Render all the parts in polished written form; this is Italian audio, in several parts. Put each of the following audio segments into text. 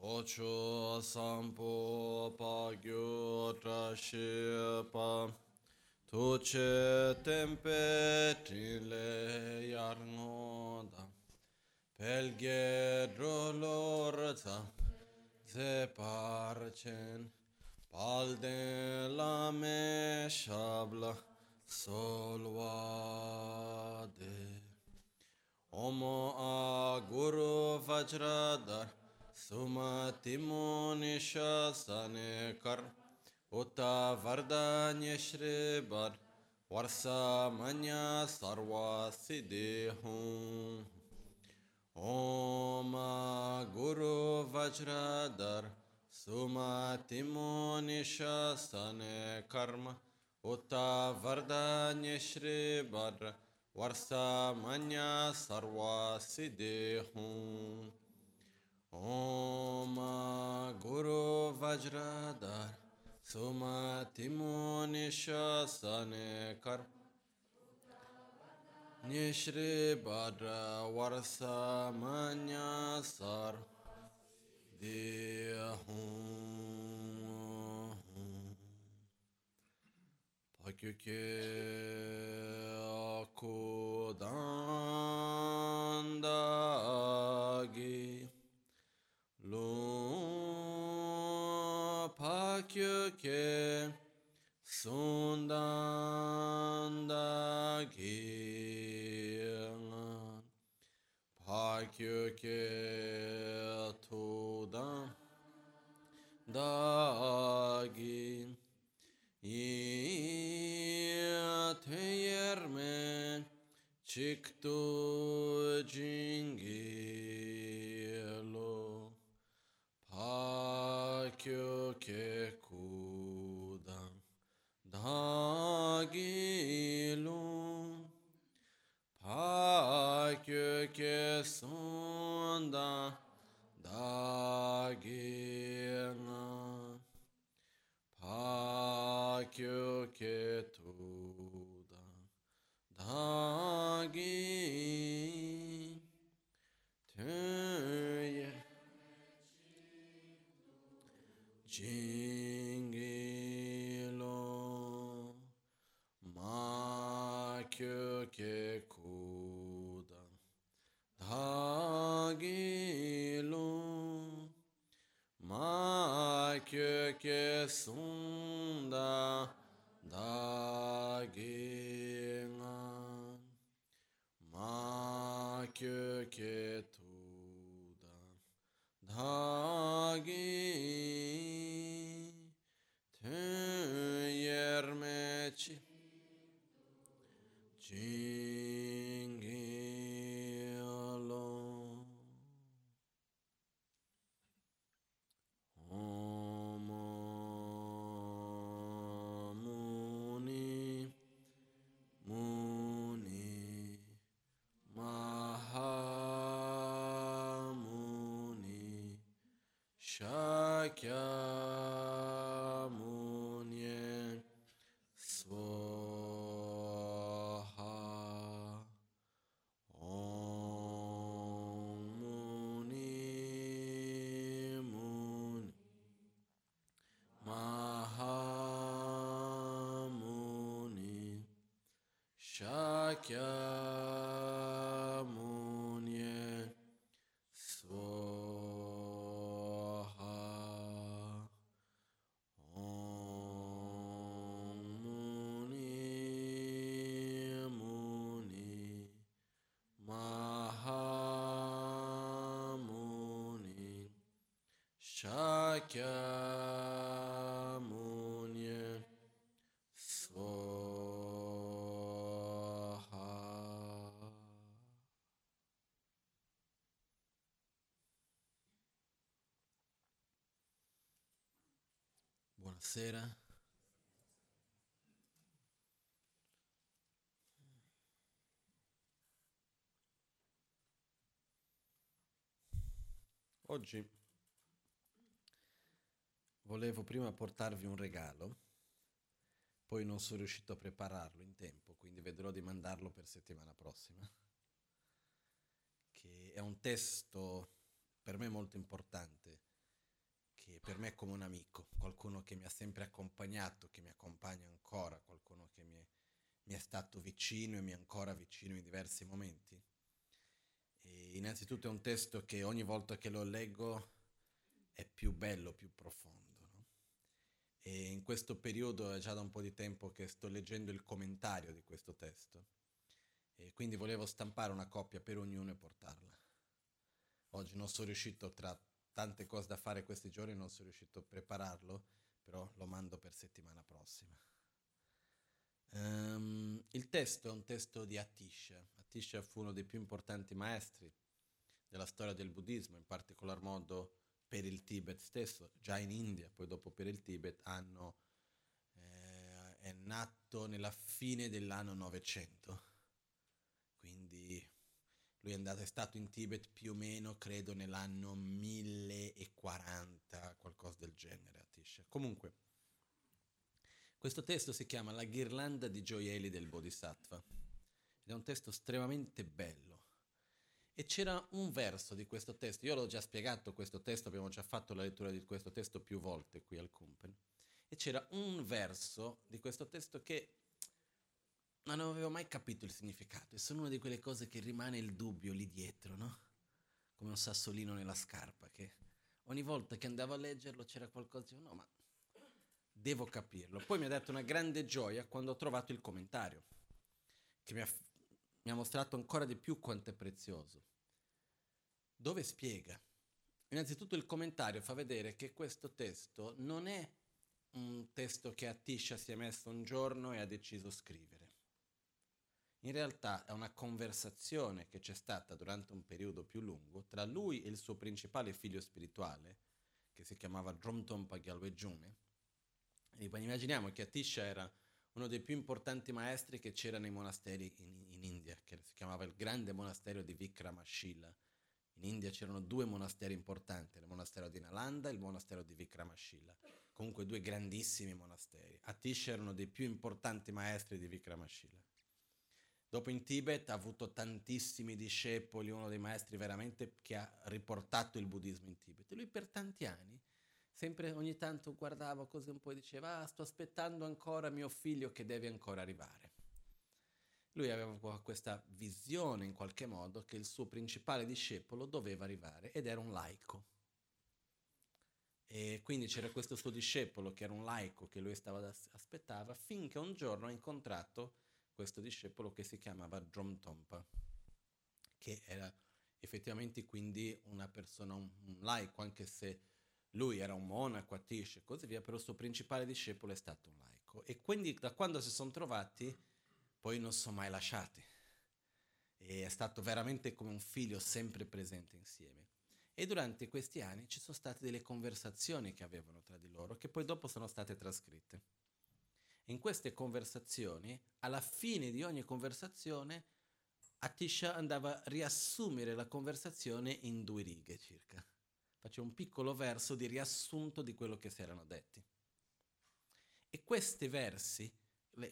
Duccio sampo pagyo trashepa tuce tempe tile yarnoda pelge drolorza ze parcen palden la meshabla solvade Omo a guru vajradar Sumatimo nishasane kar Uta varda nishribar Varsa manya sarva siddhihum Oma guru vajradar Sumatimo nishasane karma Uta varda nishribar Varsa manya sarva siddhihum Om Guru Vajradar Sumatimo Nishasane Kar Nishri Badra Varsa Manya Sar Dehum Pakyuke Akudandagi Lo pakyo ke sundanda gyan pakyo ke toda dagi yatherme chikto jingelo Pakyo ke kudam dhagilu Pakyo ke sundam dhagina Pakyo ke tudam dhagin Jingilo Makyo ke kuda Dhagilo Makyo ke sunda Dhagina Makyo ke tuda Dhagina Yermeci Cinghialo Om Muni Muni Maha Muni Shakya Buonasera. Oggi volevo prima portarvi un regalo, poi non sono riuscito a prepararlo in tempo, quindi vedrò di mandarlo per settimana prossima, che è un testo per me molto importante che per me è come un amico, qualcuno che mi ha sempre accompagnato, che mi accompagna ancora, qualcuno che mi è stato vicino e mi è ancora vicino in diversi momenti. E innanzitutto è un testo che ogni volta che lo leggo è più bello, più profondo, no? E in questo periodo è già da un po' di tempo che sto leggendo il commentario di questo testo, e quindi volevo stampare una copia per ognuno e portarla. Oggi non sono riuscito, tra tante cose da fare questi giorni, non sono riuscito a prepararlo, però lo mando per settimana prossima. Il testo è un testo di Atisha. Atisha fu uno dei più importanti maestri della storia del buddismo, in particolar modo per il Tibet stesso, già in India, poi dopo per il Tibet. È nato nella fine dell'anno 900, quindi lui è stato in Tibet più o meno, credo, nell'anno 1040, qualcosa del genere, Atisha. Comunque, questo testo si chiama La Ghirlanda di Gioielli del Bodhisattva, ed è un testo estremamente bello. E c'era un verso di questo testo, io l'ho già spiegato questo testo, abbiamo già fatto la lettura di questo testo più volte qui al Compen, e c'era un verso di questo testo che non avevo mai capito il significato, e sono una di quelle cose che rimane il dubbio lì dietro, no? Come un sassolino nella scarpa, che ogni volta che andavo a leggerlo c'era qualcosa, dicevo, no, ma devo capirlo. Poi mi ha dato una grande gioia quando ho trovato il commentario, che mi ha mostrato ancora di più quanto è prezioso. Dove spiega? Innanzitutto il commentario fa vedere che questo testo non è un testo che Atisha si è messo un giorno e ha deciso di scrivere. In realtà è una conversazione che c'è stata durante un periodo più lungo tra lui e il suo principale figlio spirituale, che si chiamava Dromtönpa Gyalwé Jungné. Immaginiamo che Atisha era uno dei più importanti maestri che c'era nei monasteri in India, che si chiamava il grande monastero di Vikramashila. In India c'erano due monasteri importanti, il monastero di Nalanda e il monastero di Vikramashila. Comunque due grandissimi monasteri. Atisha era uno dei più importanti maestri di Vikramashila. Dopo in Tibet ha avuto tantissimi discepoli, uno dei maestri veramente che ha riportato il buddismo in Tibet. E lui per tanti anni, sempre ogni tanto guardava così un po' e diceva, sto aspettando ancora mio figlio che deve ancora arrivare. Lui aveva questa visione in qualche modo che il suo principale discepolo doveva arrivare, ed era un laico. E quindi c'era questo suo discepolo che era un laico, che lui aspettava, finché un giorno ha incontrato questo discepolo che si chiamava Dromtönpa, che era effettivamente quindi una persona, un laico, anche se lui era un monaco, Atisha e così via, però il suo principale discepolo è stato un laico. E quindi da quando si sono trovati poi non sono mai lasciati. E è stato veramente come un figlio sempre presente insieme. E durante questi anni ci sono state delle conversazioni che avevano tra di loro, che poi dopo sono state trascritte. In queste conversazioni, alla fine di ogni conversazione, Atisha andava a riassumere la conversazione in 2 righe circa. Faceva un piccolo verso di riassunto di quello che si erano detti. E questi versi,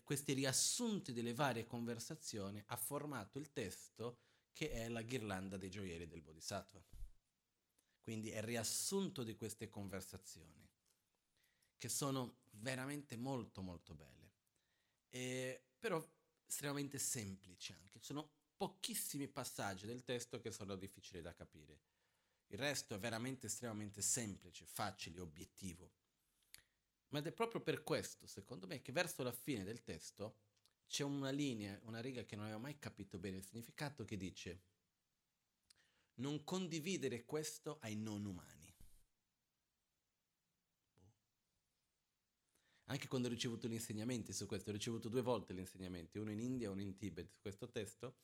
questi riassunti delle varie conversazioni, ha formato il testo che è La Ghirlanda dei Gioielli del Bodhisattva. Quindi è il riassunto di queste conversazioni, che sono veramente molto molto belle, però estremamente semplici anche. Ci sono pochissimi passaggi del testo che sono difficili da capire. Il resto è veramente estremamente semplice, facile, obiettivo. Ma è proprio per questo, secondo me, che verso la fine del testo c'è una linea, una riga che non avevo mai capito bene il significato, che dice: non condividere questo ai non umani. Anche quando ho ricevuto gli insegnamenti su questo, ho ricevuto 2 volte gli insegnamenti, uno in India e uno in Tibet, su questo testo,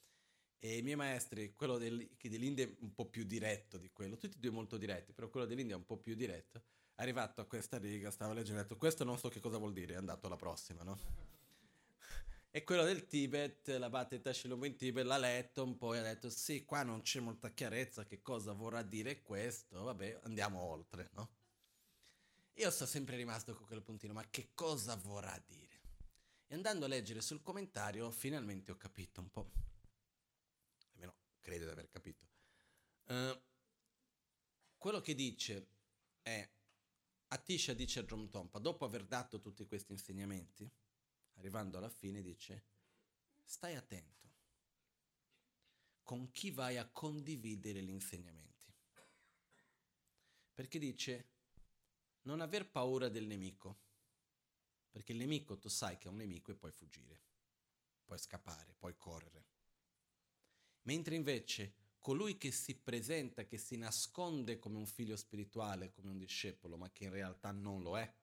e i miei maestri, quello dell'India è un po' più diretto di quello, tutti e 2 molto diretti, però quello dell'India è un po' più diretto, è arrivato a questa riga, stava leggendo, ha detto, questo non so che cosa vuol dire, è andato alla prossima, no? E quello del Tibet, l'abate Tashilombo in Tibet, l'ha letto un po' e ha detto, sì, qua non c'è molta chiarezza, che cosa vorrà dire questo, vabbè, andiamo oltre, no? Io sono sempre rimasto con quel puntino, ma che cosa vorrà dire? E andando a leggere sul commentario, finalmente ho capito un po', almeno credo di aver capito. Quello che dice è, Atisha dice a Dromtönpa, dopo aver dato tutti questi insegnamenti, arrivando alla fine dice: stai attento con chi vai a condividere gli insegnamenti, perché dice non aver paura del nemico, perché il nemico tu sai che è un nemico e puoi fuggire, puoi scappare, puoi correre, mentre invece colui che si presenta, che si nasconde come un figlio spirituale, come un discepolo, ma che in realtà non lo è,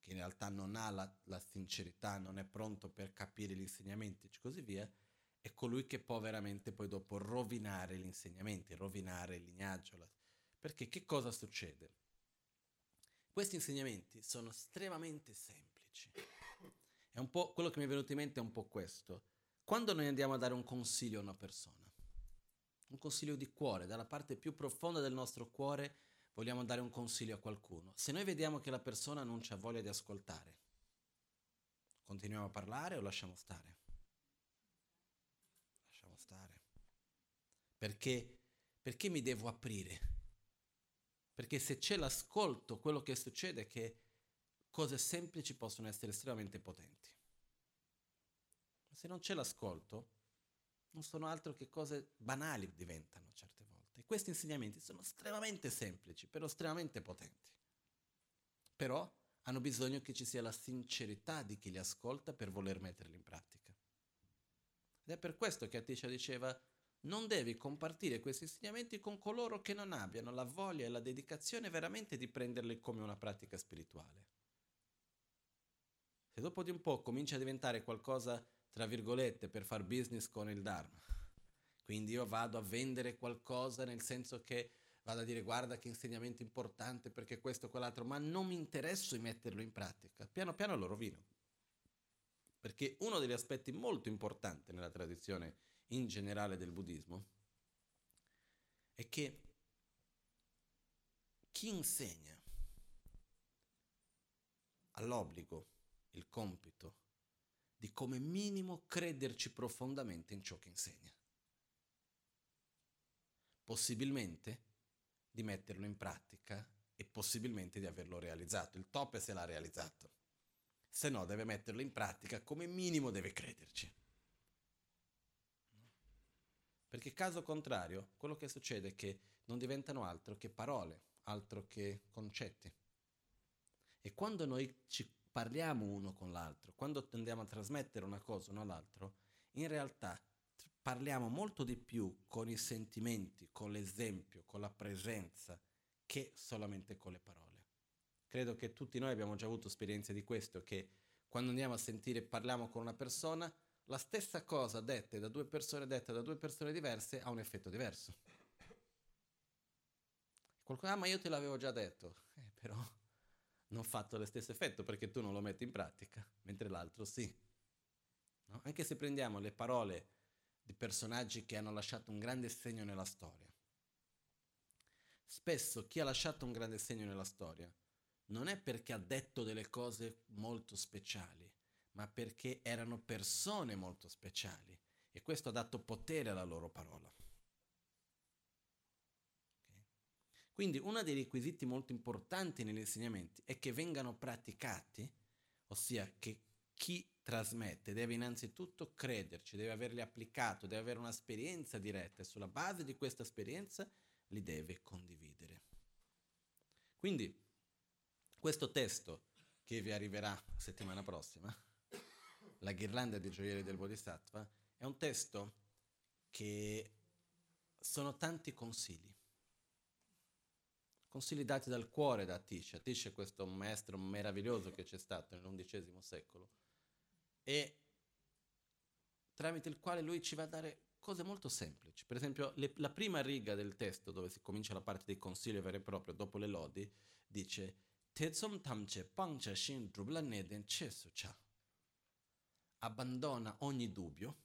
che in realtà non ha la sincerità, non è pronto per capire gli insegnamenti e così via, è colui che può veramente poi dopo rovinare gli insegnamenti, rovinare il lignaggio. Perché che cosa succede? Questi insegnamenti sono estremamente semplici. È un po' quello che mi è venuto in mente, è un po' questo. Quando noi andiamo a dare un consiglio a una persona, un consiglio di cuore, dalla parte più profonda del nostro cuore, vogliamo dare un consiglio a qualcuno. Se noi vediamo che la persona non c'ha voglia di ascoltare, continuiamo a parlare o lasciamo stare? Lasciamo stare. Perché mi devo aprire? Perché se c'è l'ascolto, quello che succede è che cose semplici possono essere estremamente potenti. Ma se non c'è l'ascolto, non sono altro che cose banali diventano certe volte. E questi insegnamenti sono estremamente semplici, però estremamente potenti. Però hanno bisogno che ci sia la sincerità di chi li ascolta per voler metterli in pratica. Ed è per questo che Atisha diceva: non devi compartire questi insegnamenti con coloro che non abbiano la voglia e la dedicazione veramente di prenderli come una pratica spirituale. Se dopo di un po' comincia a diventare qualcosa, tra virgolette, per far business con il Dharma. Quindi io vado a vendere qualcosa, nel senso che vado a dire guarda che insegnamento importante, perché questo o quell'altro, ma non mi interesso di metterlo in pratica. Piano piano lo rovino. Perché uno degli aspetti molto importanti nella tradizione in generale del buddismo è che chi insegna all'obbligo, il compito, di come minimo crederci profondamente in ciò che insegna. Possibilmente di metterlo in pratica e possibilmente di averlo realizzato. Il top è se l'ha realizzato. Se no deve metterlo in pratica, come minimo deve crederci. Perché caso contrario, quello che succede è che non diventano altro che parole, altro che concetti. E quando noi ci parliamo uno con l'altro, quando tendiamo a trasmettere una cosa uno all'altro, in realtà parliamo molto di più con i sentimenti, con l'esempio, con la presenza, che solamente con le parole. Credo che tutti noi abbiamo già avuto esperienza di questo, che quando andiamo a sentire, parliamo con una persona, la stessa cosa detta da due persone diverse ha un effetto diverso. Qualcuno, ma io te l'avevo già detto, però non fatto lo stesso effetto perché tu non lo metti in pratica, mentre l'altro sì. No? Anche se prendiamo le parole di personaggi che hanno lasciato un grande segno nella storia, spesso chi ha lasciato un grande segno nella storia non è perché ha detto delle cose molto speciali, ma perché erano persone molto speciali e questo ha dato potere alla loro parola. Quindi uno dei requisiti molto importanti negli insegnamenti è che vengano praticati, ossia che chi trasmette deve innanzitutto crederci, deve averli applicato, deve avere un'esperienza diretta e sulla base di questa esperienza li deve condividere. Quindi questo testo che vi arriverà settimana prossima, La Ghirlanda di Gioielli del Bodhisattva, è un testo che sono tanti consigli. Consigli dati dal cuore da Atisha. Atisha è questo maestro meraviglioso che c'è stato nell'undicesimo secolo e tramite il quale lui ci va a dare cose molto semplici. Per esempio la prima riga del testo, dove si comincia la parte dei consigli veri e propri dopo le lodi, dice abbandona ogni dubbio,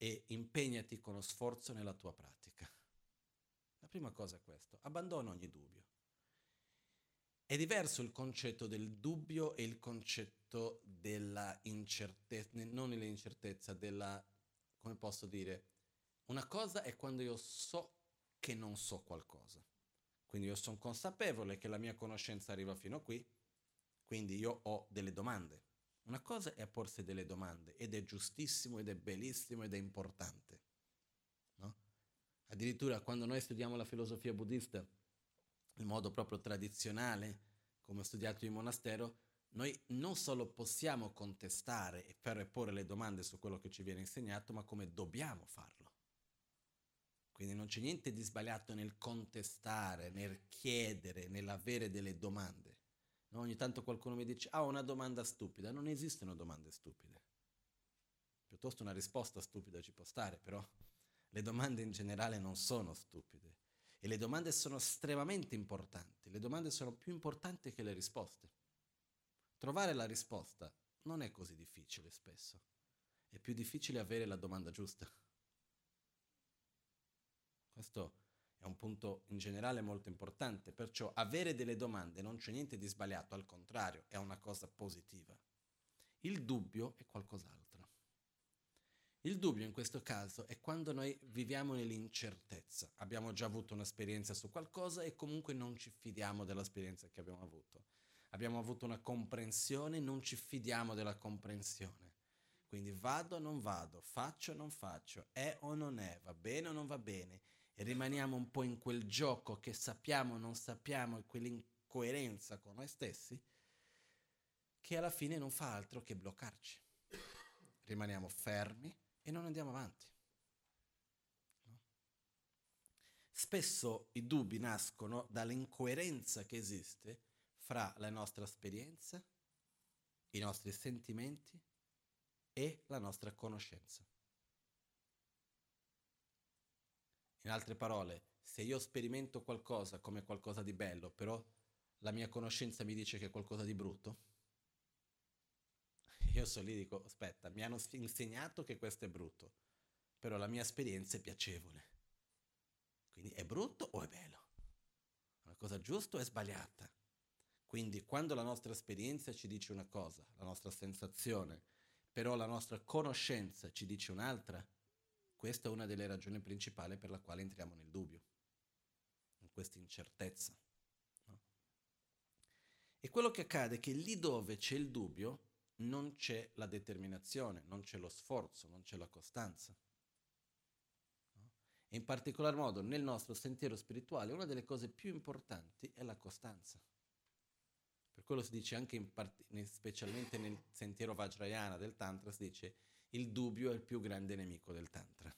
e impegnati con lo sforzo nella tua pratica. La prima cosa è questo, abbandona ogni dubbio. È diverso il concetto del dubbio e il concetto della incertezza, non dell'incertezza, della, come posso dire, una cosa è quando io so che non so qualcosa. Quindi io sono consapevole che la mia conoscenza arriva fino a qui, quindi io ho delle domande. Una cosa è porsi delle domande, ed è giustissimo, ed è bellissimo, ed è importante. No? Addirittura quando noi studiamo la filosofia buddista, in modo proprio tradizionale, come ho studiato in monastero, noi non solo possiamo contestare e fare porre le domande su quello che ci viene insegnato, ma come dobbiamo farlo. Quindi non c'è niente di sbagliato nel contestare, nel chiedere, nell'avere delle domande. No, ogni tanto qualcuno mi dice, ah, una domanda stupida. Non esistono domande stupide. Piuttosto una risposta stupida ci può stare, però le domande in generale non sono stupide. E le domande sono estremamente importanti. Le domande sono più importanti che le risposte. Trovare la risposta non è così difficile spesso. È più difficile avere la domanda giusta. Questo è un punto in generale molto importante, perciò avere delle domande non c'è niente di sbagliato, al contrario, è una cosa positiva. Il dubbio è qualcos'altro. Il dubbio in questo caso è quando noi viviamo nell'incertezza, abbiamo già avuto un'esperienza su qualcosa e comunque non ci fidiamo dell'esperienza che abbiamo avuto. Abbiamo avuto una comprensione, non ci fidiamo della comprensione. Quindi vado o non vado, faccio o non faccio, è o non è, va bene o non va bene, e rimaniamo un po' in quel gioco che sappiamo o non sappiamo, e quell'incoerenza con noi stessi, che alla fine non fa altro che bloccarci. Rimaniamo fermi e non andiamo avanti. No? Spesso i dubbi nascono dall'incoerenza che esiste fra la nostra esperienza, i nostri sentimenti, e la nostra conoscenza. In altre parole, se io sperimento qualcosa come qualcosa di bello, però la mia conoscenza mi dice che è qualcosa di brutto, io sono lì e dico, aspetta, mi hanno insegnato che questo è brutto, però la mia esperienza è piacevole. Quindi è brutto o è bello? Una cosa giusta o è sbagliata? Quindi quando la nostra esperienza ci dice una cosa, la nostra sensazione, però la nostra conoscenza ci dice un'altra, questa è una delle ragioni principali per la quale entriamo nel dubbio, in questa incertezza. No? E quello che accade è che lì dove c'è il dubbio non c'è la determinazione, non c'è lo sforzo, non c'è la costanza. No? E in particolar modo nel nostro sentiero spirituale una delle cose più importanti è la costanza. Per quello si dice anche, specialmente nel sentiero Vajrayana del Tantra, si dice il dubbio è il più grande nemico del Tantra.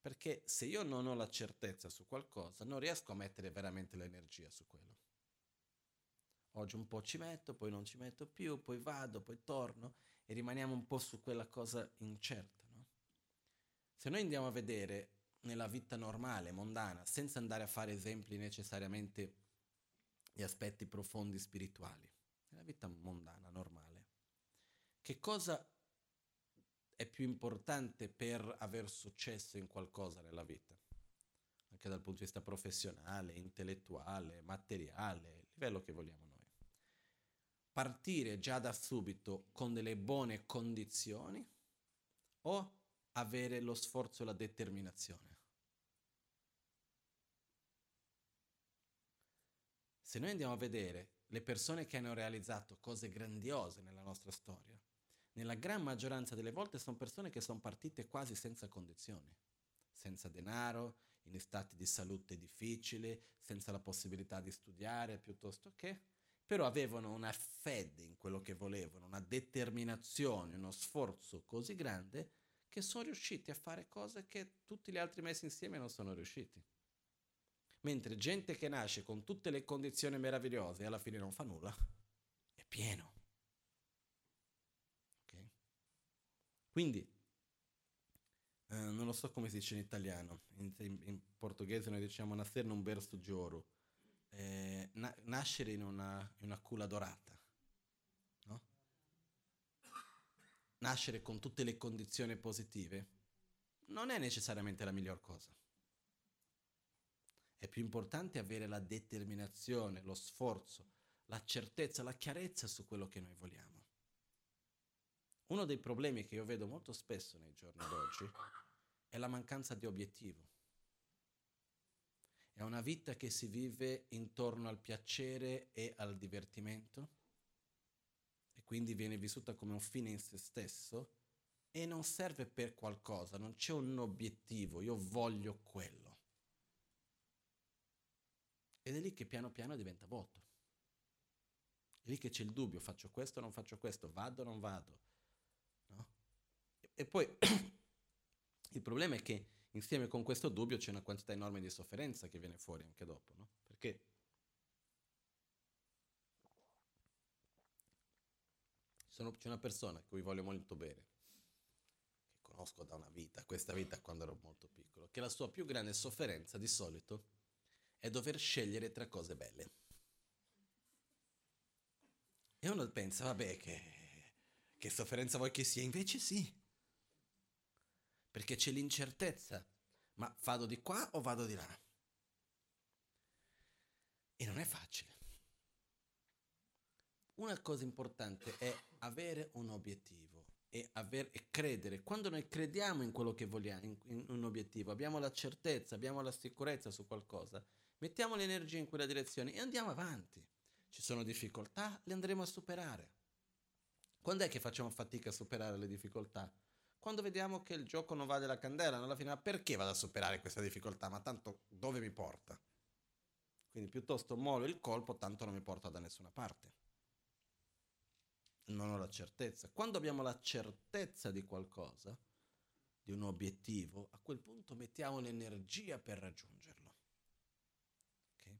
Perché se io non ho la certezza su qualcosa, non riesco a mettere veramente l'energia su quello. Oggi un po' ci metto, poi non ci metto più, poi vado, poi torno, e rimaniamo un po' su quella cosa incerta. No? Se noi andiamo a vedere nella vita normale, mondana, senza andare a fare esempi necessariamente gli aspetti profondi spirituali, nella vita mondana, normale. Che cosa è più importante per aver successo in qualcosa nella vita? Anche dal punto di vista professionale, intellettuale, materiale, livello che vogliamo noi. Partire già da subito con delle buone condizioni o avere lo sforzo e la determinazione? Se noi andiamo a vedere le persone che hanno realizzato cose grandiose nella nostra storia, nella gran maggioranza delle volte sono persone che sono partite quasi senza condizioni, senza denaro, in stati di salute difficili, senza la possibilità di studiare, piuttosto che, però avevano una fede in quello che volevano, una determinazione, uno sforzo così grande che sono riusciti a fare cose che tutti gli altri messi insieme non sono riusciti. Mentre gente che nasce con tutte le condizioni meravigliose e alla fine non fa nulla, è pieno. Okay? Quindi, non lo so come si dice in italiano, in portoghese noi diciamo nascere in un berço di oro, nascere in una culla dorata, no? Nascere con tutte le condizioni positive non è necessariamente la miglior cosa. È più importante avere la determinazione, lo sforzo, la certezza, la chiarezza su quello che noi vogliamo. Uno dei problemi che io vedo molto spesso nei giorni d'oggi è la mancanza di obiettivo. È una vita che si vive intorno al piacere e al divertimento e quindi viene vissuta come un fine in se stesso e non serve per qualcosa, non c'è un obiettivo, io voglio quello. Ed è lì che piano piano diventa vuoto. È lì che c'è il dubbio, faccio questo o non faccio questo, vado o non vado. No? E poi il problema è che insieme con questo dubbio c'è una quantità enorme di sofferenza che viene fuori anche dopo, no? Perché c'è una persona a cui voglio molto bene, che conosco da una vita, questa vita quando ero molto piccolo, che la sua più grande sofferenza di solito è dover scegliere tra cose belle. E uno pensa, vabbè, che sofferenza vuoi che sia? Invece sì. Perché c'è l'incertezza, ma vado di qua o vado di là? E non è facile. Una cosa importante è avere un obiettivo e credere. Quando noi crediamo in quello che vogliamo, in un obiettivo, abbiamo la certezza, abbiamo la sicurezza su qualcosa, mettiamo l'energia in quella direzione e andiamo avanti. Ci sono difficoltà, le andremo a superare. Quando è che facciamo fatica a superare le difficoltà? Quando vediamo che il gioco non vale la candela, alla fine, perché vado a superare questa difficoltà? Ma tanto dove mi porta? Quindi piuttosto molo il colpo, tanto non mi porta da nessuna parte. Non ho la certezza. Quando abbiamo la certezza di qualcosa, di un obiettivo, a quel punto mettiamo l'energia per raggiungerlo. Okay?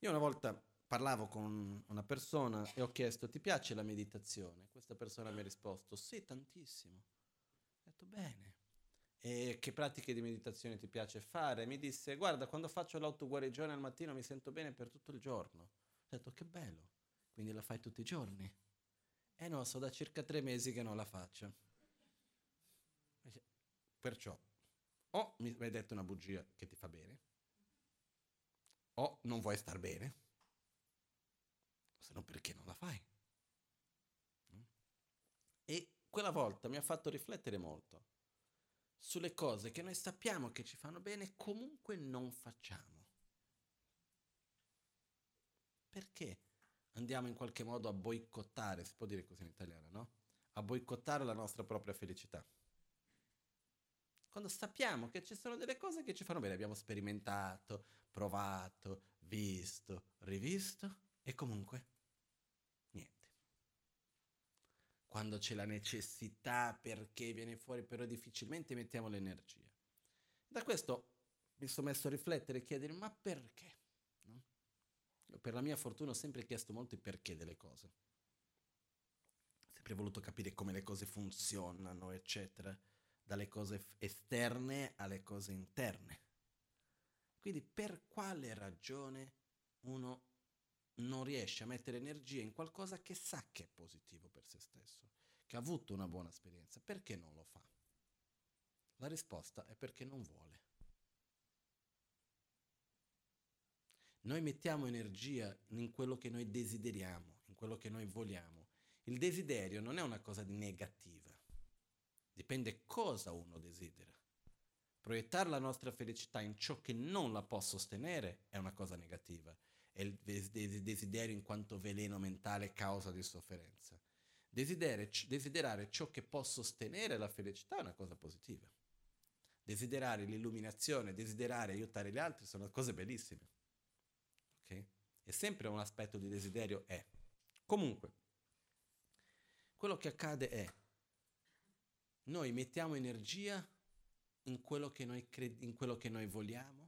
Io una volta parlavo con una persona e ho chiesto, ti piace la meditazione? Questa persona mi ha risposto, sì, tantissimo. Ho detto, bene, e che pratiche di meditazione ti piace fare? Mi disse, guarda, quando faccio l'autoguarigione al mattino mi sento bene per tutto il giorno. Ho detto, che bello, quindi la fai tutti i giorni? Eh no, so da circa 3 mesi che non la faccio. Perciò, o mi hai detto una bugia che ti fa bene, o non vuoi star bene, se no perché non la fai? E quella volta mi ha fatto riflettere molto sulle cose che noi sappiamo che ci fanno bene comunque non facciamo. Perché andiamo in qualche modo a boicottare, si può dire così in italiano, no? A boicottare la nostra propria felicità. Quando sappiamo che ci sono delle cose che ci fanno bene, abbiamo sperimentato, provato, visto, rivisto e comunque... Quando c'è la necessità, perché viene fuori, però difficilmente mettiamo l'energia. Da questo mi sono messo a riflettere e chiedere, ma perché? No? Io per la mia fortuna ho sempre chiesto molto il perché delle cose. Ho sempre voluto capire come le cose funzionano, eccetera, dalle cose esterne alle cose interne. Quindi per quale ragione uno non riesce a mettere energia in qualcosa che sa che è positivo per se stesso, che ha avuto una buona esperienza, perché non lo fa? La risposta è perché non vuole. Noi mettiamo energia in quello che noi desideriamo, in quello che noi vogliamo. Il desiderio non è una cosa di negativa, dipende cosa uno desidera. Proiettare la nostra felicità in ciò che non la può sostenere è una cosa negativa. È il desiderio in quanto veleno mentale causa di sofferenza. Desiderare ciò che può sostenere la felicità è una cosa positiva. Desiderare l'illuminazione, desiderare aiutare gli altri sono cose bellissime. Ok? E sempre un aspetto di desiderio è. Comunque, quello che accade è noi mettiamo energia in quello che noi vogliamo.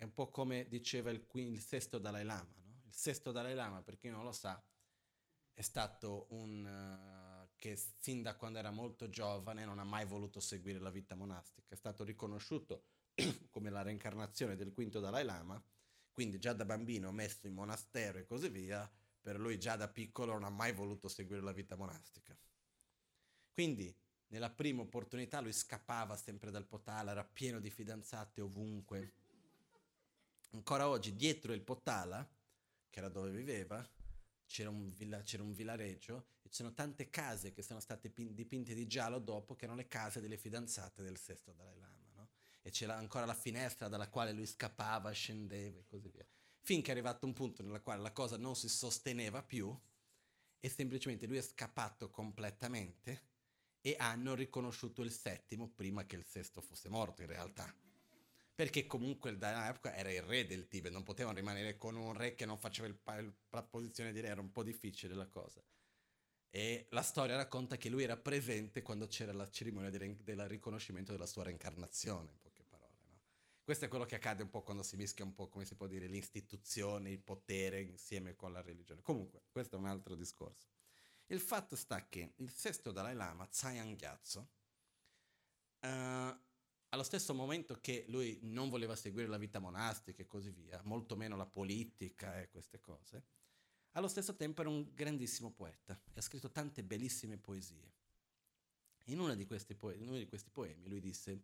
È un po' come diceva il sesto Dalai Lama, no? Il sesto Dalai Lama, per chi non lo sa, è stato che sin da quando era molto giovane non ha mai voluto seguire la vita monastica. È stato riconosciuto come la reincarnazione del quinto Dalai Lama, quindi già da bambino messo in monastero e così via, per lui già da piccolo non ha mai voluto seguire la vita monastica. Quindi nella prima opportunità lui scappava sempre dal Potala, era pieno di fidanzate ovunque. Ancora oggi, dietro il Potala, che era dove viveva, c'era un villareggio e c'erano tante case che sono state dipinte di giallo dopo, che erano le case delle fidanzate del sesto Dalai Lama, no? e c'era ancora la finestra dalla quale lui scappava, scendeva e così via. Finché è arrivato un punto nella quale la cosa non si sosteneva più e semplicemente lui è scappato completamente e hanno riconosciuto il settimo prima che il sesto fosse morto in realtà. Perché comunque all'epoca era il re del Tibet, non potevano rimanere con un re che non faceva la posizione di re, era un po' difficile la cosa. E la storia racconta che lui era presente quando c'era la cerimonia del riconoscimento della sua reincarnazione, in poche parole, no? Questo è quello che accade un po' quando si mischia un po', come si può dire, l'istituzione, il potere insieme con la religione. Comunque, questo è un altro discorso. Il fatto sta che il sesto Dalai Lama, Tsangyang Gyatso, allo stesso momento che lui non voleva seguire la vita monastica e così via, molto meno la politica e queste cose, allo stesso tempo era un grandissimo poeta e ha scritto tante bellissime poesie. In uno di questi poemi lui disse,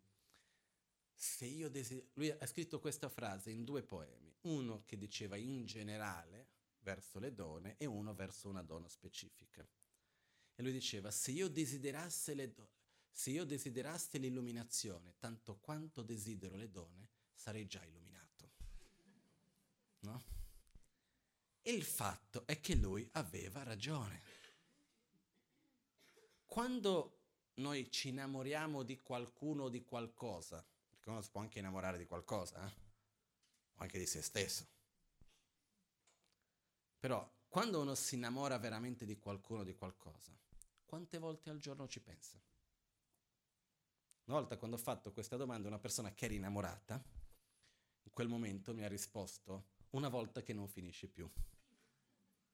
lui ha scritto questa frase in due poemi, uno che diceva in generale verso le donne e uno verso una donna specifica. E lui diceva, se io desiderasse l'illuminazione tanto quanto desidero le donne, sarei già illuminato. No? Il fatto è che lui aveva ragione. Quando noi ci innamoriamo di qualcuno o di qualcosa, perché uno si può anche innamorare di qualcosa, o anche di se stesso, però quando uno si innamora veramente di qualcuno o di qualcosa, quante volte al giorno ci pensa? Una volta quando ho fatto questa domanda, una persona che era innamorata, in quel momento mi ha risposto, una volta che non finisce più.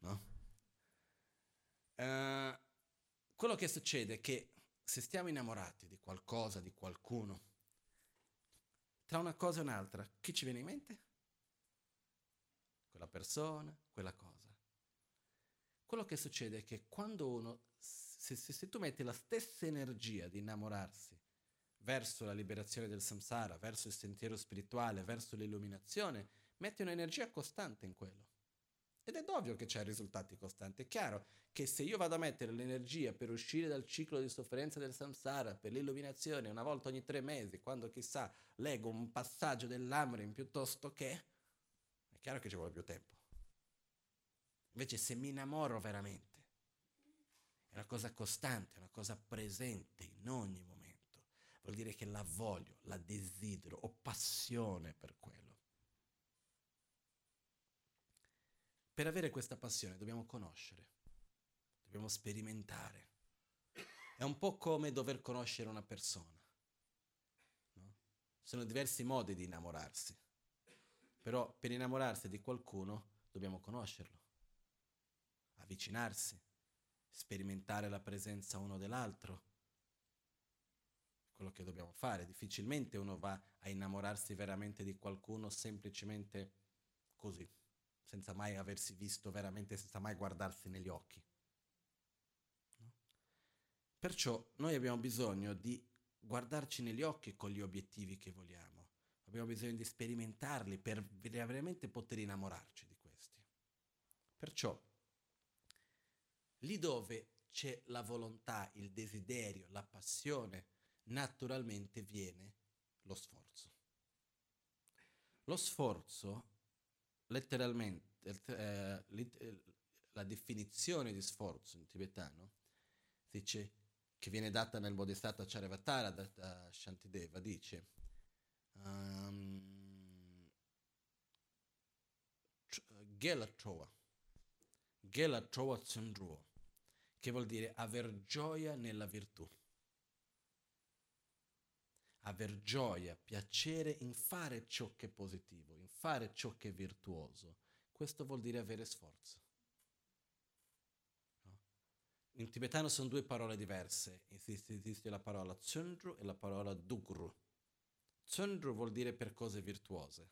No? Quello che succede è che se stiamo innamorati di qualcosa, di qualcuno, tra una cosa e un'altra, chi ci viene in mente? Quella persona, quella cosa. Quello che succede è che quando uno, se tu metti la stessa energia di innamorarsi verso la liberazione del samsara, verso il sentiero spirituale, verso l'illuminazione, metti un'energia costante in quello. Ed è ovvio che c'è risultati costanti. È chiaro che se io vado a mettere l'energia per uscire dal ciclo di sofferenza del samsara, per l'illuminazione, una volta ogni 3 mesi, quando chissà leggo un passaggio del Lamrim piuttosto che, è chiaro che ci vuole più tempo. Invece se mi innamoro veramente, è una cosa costante, è una cosa presente in ogni momento. Vuol dire che la voglio, la desidero, ho passione per quello. Per avere questa passione dobbiamo conoscere, dobbiamo sperimentare. È un po' come dover conoscere una persona. No? Sono diversi modi di innamorarsi, però per innamorarsi di qualcuno dobbiamo conoscerlo, avvicinarsi, sperimentare la presenza uno dell'altro. Quello che dobbiamo fare, difficilmente uno va a innamorarsi veramente di qualcuno semplicemente così. Senza mai aversi visto veramente, senza mai guardarsi negli occhi. No? Perciò noi abbiamo bisogno di guardarci negli occhi con gli obiettivi che vogliamo, abbiamo bisogno di sperimentarli per veramente poter innamorarci di questi. Perciò, lì dove c'è la volontà, il desiderio, la passione, naturalmente viene lo sforzo. Lo sforzo letteralmente, la definizione di sforzo in tibetano dice, che viene data nel Bodhisattvacharyavatara da Shantideva, dice Gela Trova Tsundruo, che vuol dire aver gioia nella virtù, aver gioia, piacere in fare ciò che è positivo, in fare ciò che è virtuoso. Questo vuol dire avere sforzo. No? In tibetano sono due parole diverse. Esiste la parola tsundru e la parola dugru. Tsundru vuol dire per cose virtuose.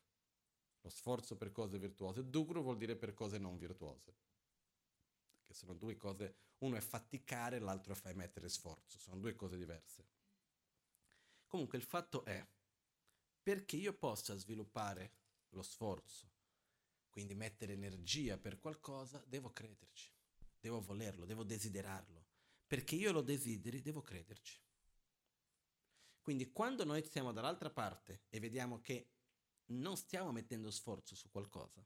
Lo sforzo per cose virtuose. Dugru vuol dire per cose non virtuose. Che sono due cose. Uno è faticare, l'altro è mettere sforzo. Sono due cose diverse. Comunque il fatto è, perché io possa sviluppare lo sforzo, quindi mettere energia per qualcosa, devo crederci, devo volerlo, devo desiderarlo. Perché io lo desideri, devo crederci. Quindi quando noi siamo dall'altra parte e vediamo che non stiamo mettendo sforzo su qualcosa,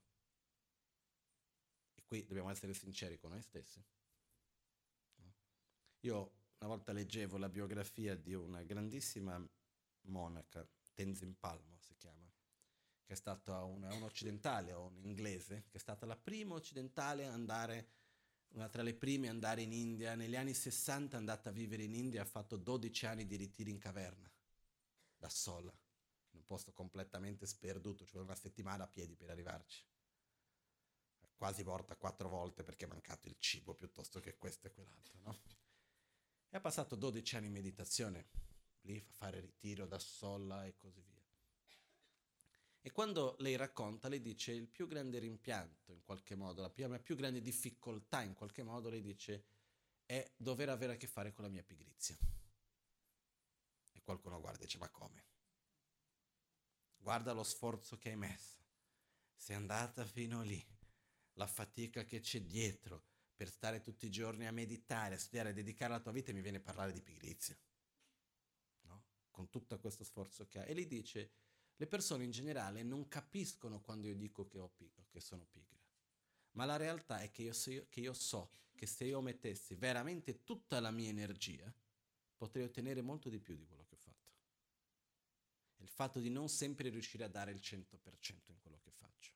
e qui dobbiamo essere sinceri con noi stessi. Io una volta leggevo la biografia di una grandissima monaca, Tenzin Palmo si chiama, che è stata un occidentale o un inglese, che è stata la prima occidentale a andare, una tra le prime a andare in India, negli anni 60 è andata a vivere in India, ha fatto 12 anni di ritiri in caverna, da sola, in un posto completamente sperduto, ci vuole una settimana a piedi per arrivarci. Quasi morta 4 volte perché è mancato il cibo piuttosto che questo e quell'altro, no? E ha passato 12 anni in meditazione, lì a fare ritiro da sola e così via. E quando lei racconta, lei dice il più grande rimpianto in qualche modo, la più grande difficoltà in qualche modo, lei dice è dover avere a che fare con la mia pigrizia. E qualcuno guarda e dice ma come? Guarda lo sforzo che hai messo, sei andata fino lì, la fatica che c'è dietro per stare tutti i giorni a meditare, a studiare, a dedicare la tua vita, e mi viene a parlare di pigrizia, no? Con tutto questo sforzo che ha. E lei dice le persone in generale non capiscono quando io dico che sono pigra, ma la realtà è che io so che se io mettessi veramente tutta la mia energia potrei ottenere molto di più di quello che ho fatto. Il fatto di non sempre riuscire a dare il 100% in quello che faccio,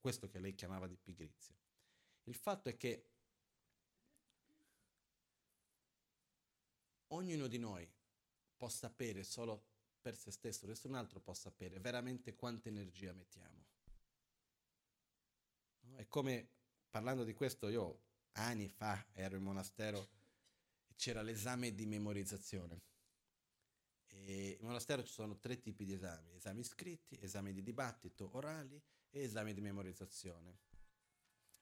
questo che lei chiamava di pigrizia. Il fatto è che ognuno di noi può sapere solo per se stesso, nessun altro può sapere veramente quanta energia mettiamo, no? E come, parlando di questo, io anni fa ero in monastero e c'era l'esame di memorizzazione. E in monastero ci sono 3 tipi di esami: esami scritti, esami di dibattito, orali e esami di memorizzazione.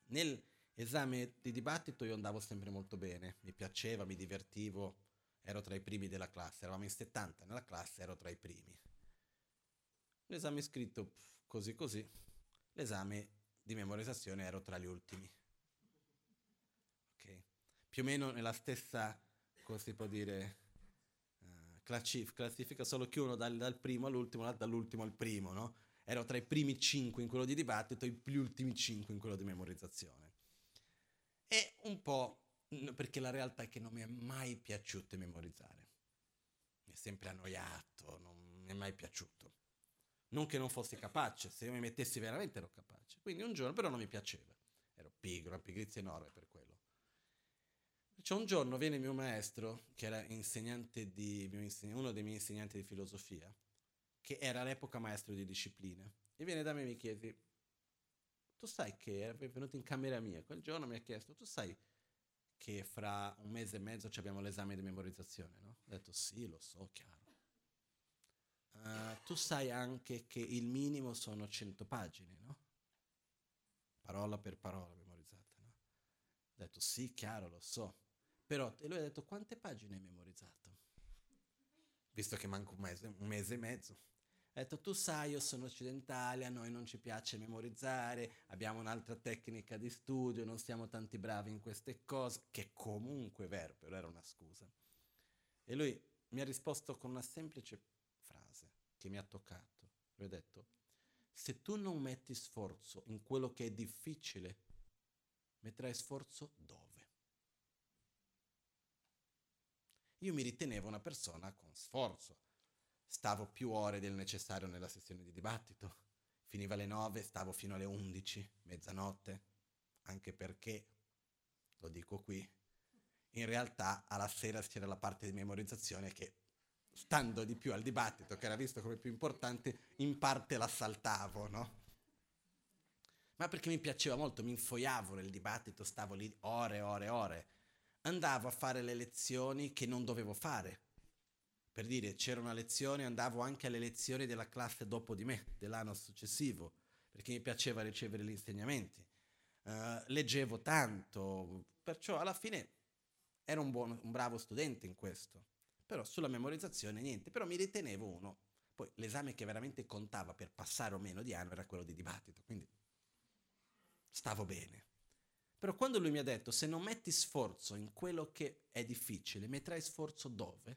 Nell'esame di dibattito io andavo sempre molto bene, mi piaceva, mi divertivo, ero tra i primi della classe, eravamo in 70 nella classe, ero tra i primi. L'esame scritto così così, l'esame di memorizzazione ero tra gli ultimi. Okay. Più o meno nella stessa, come si può dire, classifica, solo che uno dal primo all'ultimo, l'altro dall'ultimo al primo, no? Ero tra i primi 5 in quello di dibattito e gli ultimi 5 in quello di memorizzazione. E un po' perché la realtà è che non mi è mai piaciuto memorizzare, mi è sempre annoiato, non mi è mai piaciuto. Non che non fossi capace, se io mi mettessi veramente ero capace. Quindi un giorno però non mi piaceva, ero pigro, una pigrizia enorme per quello. Cioè un giorno viene mio maestro, che era uno dei miei insegnanti di filosofia, che era all'epoca maestro di disciplina, e viene da me e mi chiede, tu sai che è venuto in camera mia, quel giorno mi ha chiesto, tu sai che fra un mese e mezzo abbiamo l'esame di memorizzazione, no? Ho detto sì, lo so, chiaro. Tu sai anche che il minimo sono 100 pagine, no? Parola per parola memorizzata, no? Ho detto sì, chiaro, lo so. Però, e lui ha detto, quante pagine hai memorizzato? Visto che manca un mese e mezzo. Ha detto, tu sai, io sono occidentale, a noi non ci piace memorizzare, abbiamo un'altra tecnica di studio, non siamo tanti bravi in queste cose, che comunque è vero, però era una scusa. E lui mi ha risposto con una semplice frase che mi ha toccato. Lui ha detto, se tu non metti sforzo in quello che è difficile, metterai sforzo dove? Io mi ritenevo una persona con sforzo, stavo più ore del necessario nella sessione di dibattito, finiva alle 9, stavo fino alle 11, mezzanotte, anche perché, lo dico qui, in realtà alla sera c'era la parte di memorizzazione che, stando di più al dibattito, che era visto come più importante, in parte la saltavo, no? Ma perché mi piaceva molto, mi infoiavo nel dibattito, stavo lì ore, ore, ore. Andavo a fare le lezioni che non dovevo fare. Per dire, c'era una lezione, andavo anche alle lezioni della classe dopo di me, dell'anno successivo, perché mi piaceva ricevere gli insegnamenti. Leggevo tanto, perciò alla fine ero un bravo studente in questo. Però sulla memorizzazione niente, però mi ritenevo uno. Poi l'esame che veramente contava per passare o meno di anno era quello di dibattito, quindi stavo bene. Però quando lui mi ha detto, se non metti sforzo in quello che è difficile, metterai sforzo dove?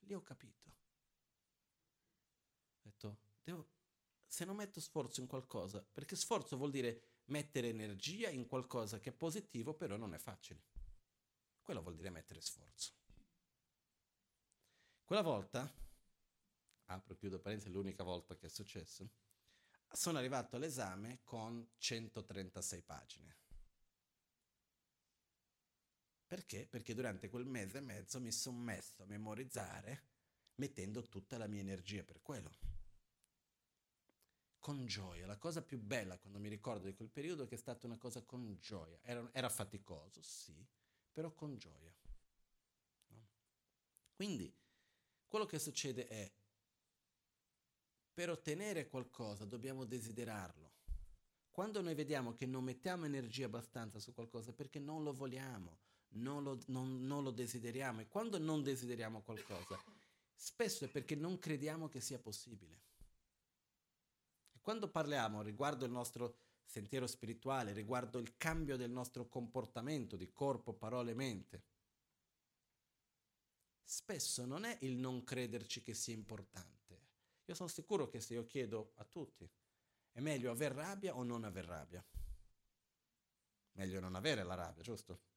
Lì ho capito. se non metto sforzo in qualcosa, perché sforzo vuol dire mettere energia in qualcosa che è positivo, però non è facile. Quello vuol dire mettere sforzo. Quella volta, apro e chiudo parentesi, è l'unica volta che è successo, sono arrivato all'esame con 136 pagine. Perché? Perché durante quel mese e mezzo mi sono messo a memorizzare mettendo tutta la mia energia per quello. Con gioia. La cosa più bella quando mi ricordo di quel periodo è che è stata una cosa con gioia. Era faticoso, sì, però con gioia. No? Quindi quello che succede è, per ottenere qualcosa dobbiamo desiderarlo. Quando noi vediamo che non mettiamo energia abbastanza su qualcosa perché non lo vogliamo, non lo desideriamo, e quando non desideriamo qualcosa spesso è perché non crediamo che sia possibile. E quando parliamo riguardo il nostro sentiero spirituale, riguardo il cambio del nostro comportamento di corpo, parole e mente, spesso non è il non crederci che sia importante. Io sono sicuro che se io chiedo a tutti, è meglio aver rabbia o non aver rabbia? Meglio non avere la rabbia, giusto?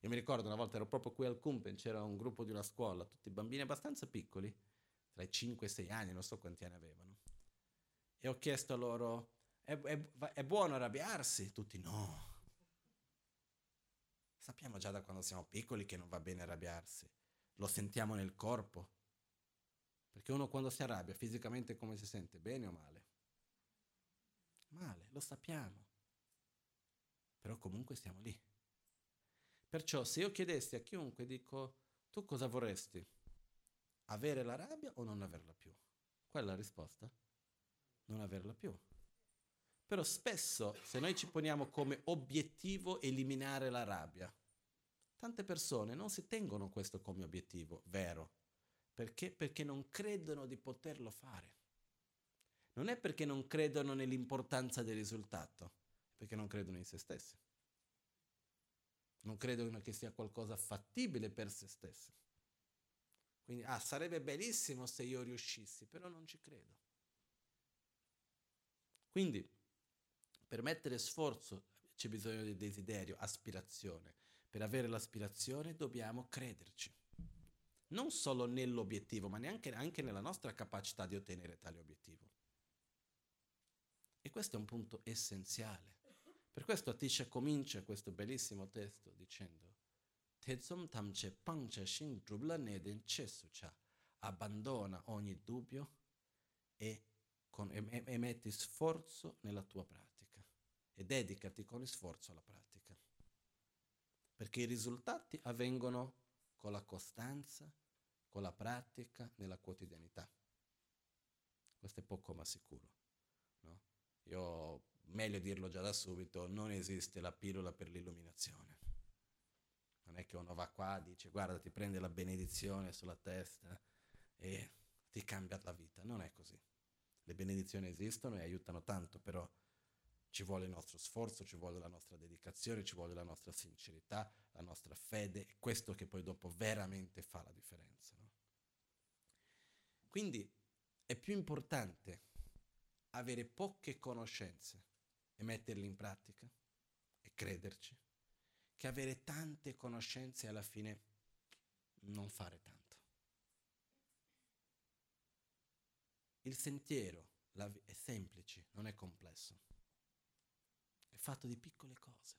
Io mi ricordo una volta ero proprio qui al Compen, c'era un gruppo di una scuola, tutti bambini abbastanza piccoli, tra i 5 e 6 anni, non so quanti anni avevano, e ho chiesto a loro, è buono arrabbiarsi? Tutti no. Sappiamo già da quando siamo piccoli che non va bene arrabbiarsi, lo sentiamo nel corpo. Perché uno quando si arrabbia fisicamente come si sente? Bene o male? Male, lo sappiamo. Però comunque siamo lì. Perciò se io chiedessi a chiunque, dico, tu cosa vorresti? Avere la rabbia o non averla più? Qual è la risposta? Non averla più. Però spesso se noi ci poniamo come obiettivo eliminare la rabbia, tante persone non si tengono questo come obiettivo, vero? Perché? Perché non credono di poterlo fare. Non è perché non credono nell'importanza del risultato, è perché non credono in se stessi. Non credono che sia qualcosa fattibile per se stessi. Quindi, sarebbe bellissimo se io riuscissi, però non ci credo. Quindi, per mettere sforzo c'è bisogno di desiderio, aspirazione. Per avere l'aspirazione dobbiamo crederci. Non solo nell'obiettivo, ma anche nella nostra capacità di ottenere tale obiettivo. E questo è un punto essenziale. Per questo Atisha comincia questo bellissimo testo dicendo abbandona ogni dubbio e metti sforzo nella tua pratica e dedicati con sforzo alla pratica. Perché i risultati avvengono con la costanza, con la pratica, nella quotidianità. Questo è poco ma sicuro. No? Meglio dirlo già da subito, non esiste la pillola per l'illuminazione. Non è che uno va qua, dice, guarda, ti prende la benedizione sulla testa e ti cambia la vita. Non è così. Le benedizioni esistono e aiutano tanto, però ci vuole il nostro sforzo, ci vuole la nostra dedicazione, ci vuole la nostra sincerità, la nostra fede, è questo che poi dopo veramente fa la differenza, no? Quindi è più importante avere poche conoscenze e metterle in pratica e crederci, che avere tante conoscenze e alla fine non fare tanto. Il sentiero è semplice, non è complesso. È fatto di piccole cose.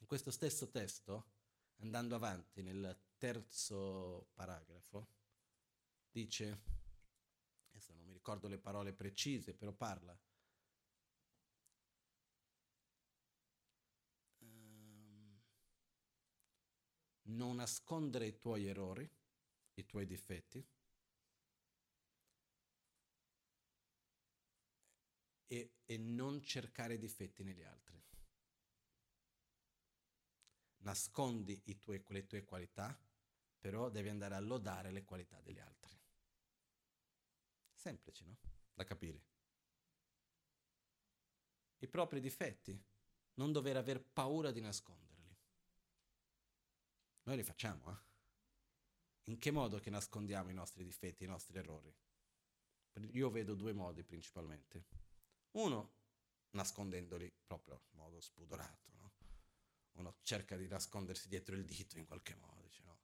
In questo stesso testo, andando avanti nel terzo paragrafo, dice, adesso non mi ricordo le parole precise, però parla. Non nascondere i tuoi errori, i tuoi difetti, e non cercare difetti negli altri. Nascondi le tue qualità, però devi andare a lodare le qualità degli altri. Semplice, no? Da capire. I propri difetti, non dover aver paura di nasconderli. Noi li facciamo, eh? In che modo che nascondiamo i nostri difetti, i nostri errori? Io vedo due modi principalmente. Uno, nascondendoli proprio in modo spudorato, no? Uno cerca di nascondersi dietro il dito in qualche modo, dice, no?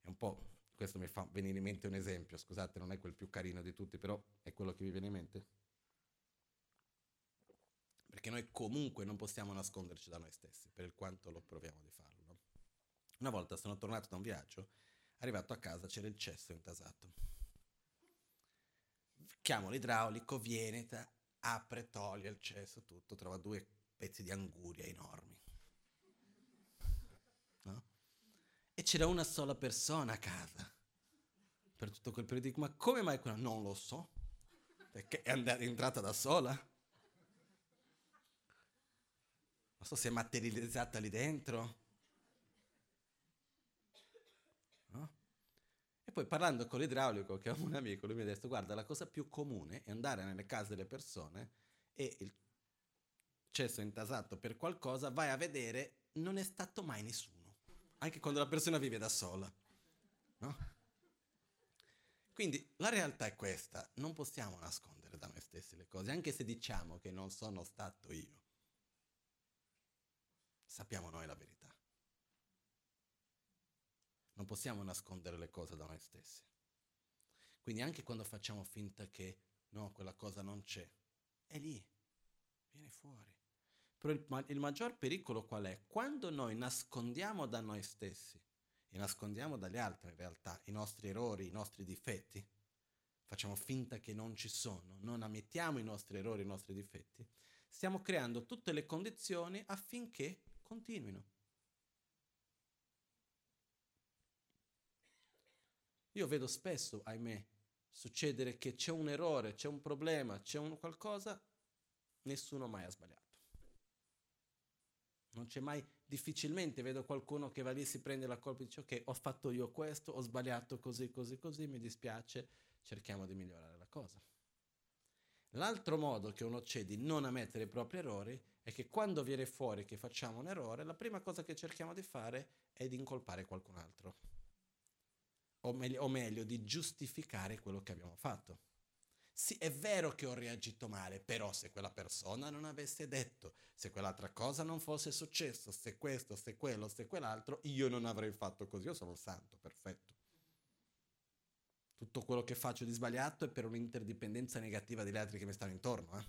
È un po'... Questo mi fa venire in mente un esempio, scusate, non è quel più carino di tutti, però è quello che vi viene in mente. Perché noi comunque non possiamo nasconderci da noi stessi, per quanto lo proviamo di farlo, no? Una volta sono tornato da un viaggio, arrivato a casa c'era il cesso intasato. Chiamo l'idraulico, viene, apre, toglie il cesso, tutto, trova due pezzi di anguria enormi. No? E c'era una sola persona a casa. Per tutto quel periodo dico, ma come mai quella? Non lo so. Perché è entrata da sola? Non so se è materializzata lì dentro. No? E poi parlando con l'idraulico, che è un amico, lui mi ha detto, guarda, la cosa più comune è andare nelle case delle persone e il cesso intasato per qualcosa, vai a vedere, non è stato mai nessuno. Anche quando la persona vive da sola, no? Quindi la realtà è questa, non possiamo nascondere da noi stessi le cose, anche se diciamo che non sono stato io. Sappiamo noi la verità. Non possiamo nascondere le cose da noi stessi. Quindi anche quando facciamo finta che no, quella cosa non c'è, è lì, viene fuori. Però il maggior pericolo qual è? Quando noi nascondiamo da noi stessi e nascondiamo dagli altri in realtà i nostri errori, i nostri difetti, facciamo finta che non ci sono, non ammettiamo i nostri errori, i nostri difetti, stiamo creando tutte le condizioni affinché continuino. Io vedo spesso, ahimè, succedere che c'è un errore, c'è un problema, c'è un qualcosa, nessuno mai ha sbagliato. Non c'è mai, difficilmente vedo qualcuno che va lì, si prende la colpa e dice ok, ho fatto io questo, ho sbagliato così, così, così, mi dispiace, cerchiamo di migliorare la cosa. L'altro modo che uno c'è di non ammettere i propri errori è che quando viene fuori che facciamo un errore, la prima cosa che cerchiamo di fare è di incolpare qualcun altro. O meglio, di giustificare quello che abbiamo fatto. Sì, è vero che ho reagito male, però se quella persona non avesse detto, se quell'altra cosa non fosse successo, se questo, se quello, se quell'altro, io non avrei fatto così, io sono santo, perfetto. Tutto quello che faccio di sbagliato è per un'interdipendenza negativa degli altri che mi stanno intorno, eh?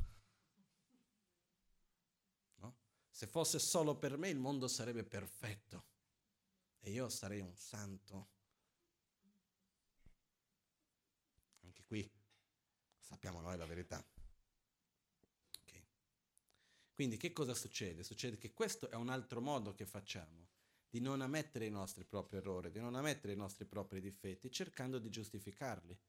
No? Se fosse solo per me il mondo sarebbe perfetto e io sarei un santo. Anche qui. Sappiamo noi la verità. Okay. Quindi che cosa succede? Succede che questo è un altro modo che facciamo di non ammettere i nostri propri errori, di non ammettere i nostri propri difetti, cercando di giustificarli,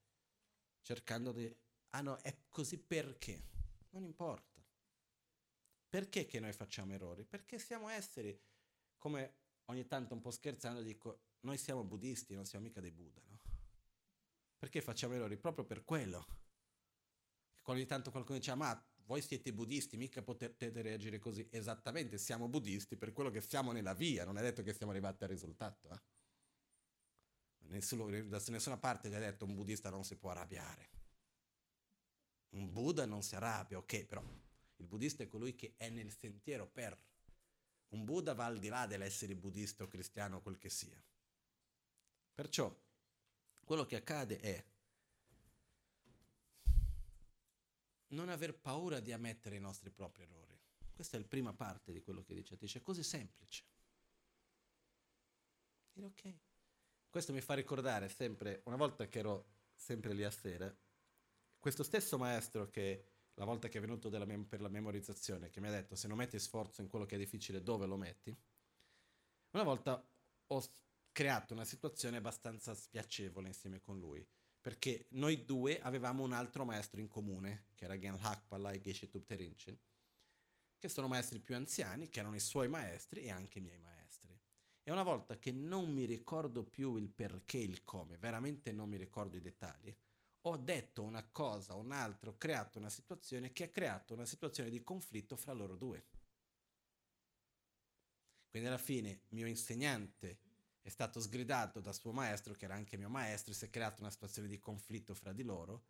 cercando di... Ah no, è così perché? Non importa. Perché che noi facciamo errori? Perché siamo esseri, come ogni tanto un po' scherzando dico, noi siamo buddisti, non siamo mica dei Buddha, no? Perché facciamo errori? Proprio per quello. Ogni tanto qualcuno dice, ma voi siete buddisti, mica potete reagire così. Esattamente, siamo buddisti per quello che siamo nella via, non è detto che siamo arrivati al risultato. Da nessuna parte gli ha detto un buddista non si può arrabbiare. Un Buddha non si arrabbia, ok, però il buddista è colui che è nel sentiero per. Un Buddha va al di là dell'essere buddista o cristiano o quel che sia. Perciò, quello che accade è non aver paura di ammettere i nostri propri errori. Questa è la prima parte di quello che dice Atisha, è così semplice. Dire ok. Questo mi fa ricordare sempre, una volta che ero sempre lì a sera, questo stesso maestro che la volta che è venuto per la memorizzazione, che mi ha detto se non metti sforzo in quello che è difficile, dove lo metti? Una volta ho creato una situazione abbastanza spiacevole insieme con lui. Perché noi due avevamo un altro maestro in comune, che era Genlhakpala e Geshe Tupterinchen, che sono maestri più anziani, che erano i suoi maestri e anche i miei maestri. E una volta che non mi ricordo più il perché, il come, veramente non mi ricordo i dettagli, ho detto una cosa o un'altra, ho creato una situazione che ha creato una situazione di conflitto fra loro due. Quindi alla fine mio insegnante è stato sgridato da suo maestro, che era anche mio maestro, e si è creata una situazione di conflitto fra di loro,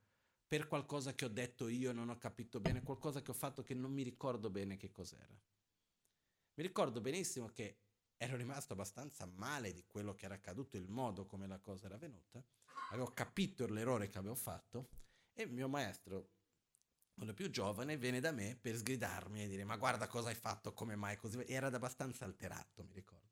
per qualcosa che ho detto io e non ho capito bene, qualcosa che ho fatto che non mi ricordo bene che cos'era. Mi ricordo benissimo che ero rimasto abbastanza male di quello che era accaduto, il modo come la cosa era avvenuta, avevo capito l'errore che avevo fatto e il mio maestro, quello più giovane, viene da me per sgridarmi e dire ma guarda cosa hai fatto, come mai così, era abbastanza alterato, mi ricordo.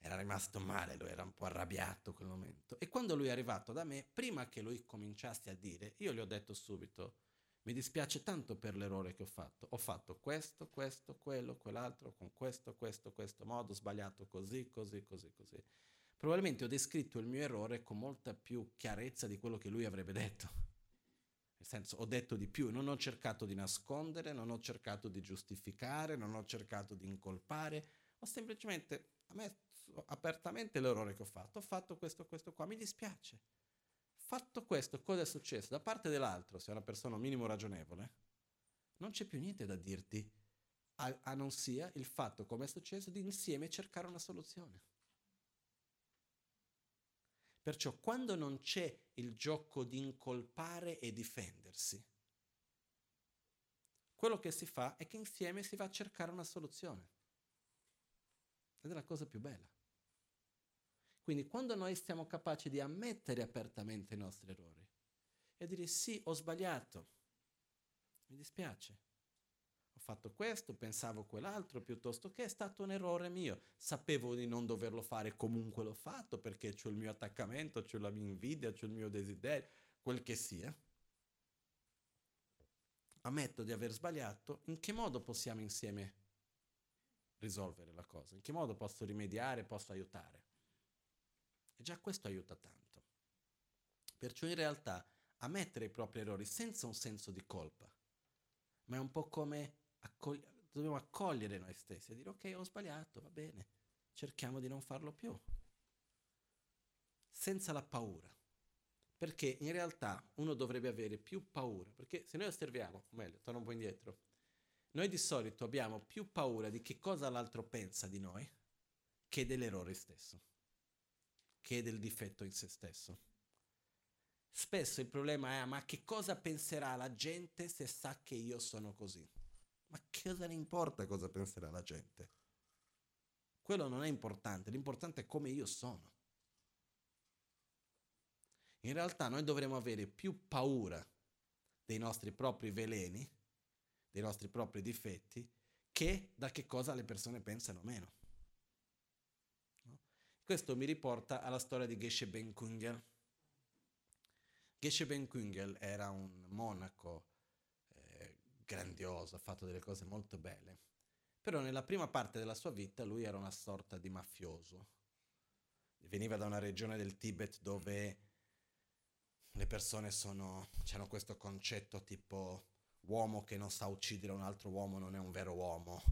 Era rimasto male, lui era un po' arrabbiato quel momento. E quando lui è arrivato da me, prima che lui cominciasse a dire, io gli ho detto subito, mi dispiace tanto per l'errore che ho fatto questo, questo, quello, quell'altro, con questo modo, sbagliato così. Probabilmente ho descritto il mio errore con molta più chiarezza di quello che lui avrebbe detto. Nel senso, ho detto di più, non ho cercato di nascondere, non ho cercato di giustificare, non ho cercato di incolpare, ho semplicemente... A me apertamente l'errore che ho fatto questo qua, mi dispiace. Fatto questo, cosa è successo? Da parte dell'altro, se è una persona un minimo ragionevole, non c'è più niente da dirti, a non sia il fatto, come è successo, di insieme cercare una soluzione. Perciò quando non c'è il gioco di incolpare e difendersi, quello che si fa è che insieme si va a cercare una soluzione. Ed è la cosa più bella. Quindi quando noi siamo capaci di ammettere apertamente i nostri errori e dire sì, ho sbagliato, mi dispiace, ho fatto questo, pensavo quell'altro, piuttosto che è stato un errore mio, sapevo di non doverlo fare, comunque l'ho fatto perché c'ho il mio attaccamento, c'ho la mia invidia, c'ho il mio desiderio, quel che sia. Ammetto di aver sbagliato, in che modo possiamo insieme risolvere la cosa, in che modo posso rimediare, posso aiutare, e già questo aiuta tanto. Perciò in realtà ammettere i propri errori senza un senso di colpa, ma è un po' come dobbiamo accogliere noi stessi e dire ok, ho sbagliato, va bene, cerchiamo di non farlo più, senza la paura, perché in realtà uno dovrebbe avere più paura, perché se noi osserviamo, o meglio, torno un po' indietro, noi di solito abbiamo più paura di che cosa l'altro pensa di noi che dell'errore stesso, che del difetto in se stesso. Spesso il problema è ma che cosa penserà la gente se sa che io sono così? Ma che cosa ne importa cosa penserà la gente? Quello non è importante, l'importante è come io sono. In realtà noi dovremmo avere più paura dei nostri propri veleni, dei nostri propri difetti, che da che cosa le persone pensano meno. No? Questo mi riporta alla storia di Geshe Ben Kungel. Geshe Ben Kungel era un monaco grandioso, ha fatto delle cose molto belle, però nella prima parte della sua vita lui era una sorta di mafioso. Veniva da una regione del Tibet dove le persone c'hanno questo concetto tipo uomo che non sa uccidere un altro uomo non è un vero uomo,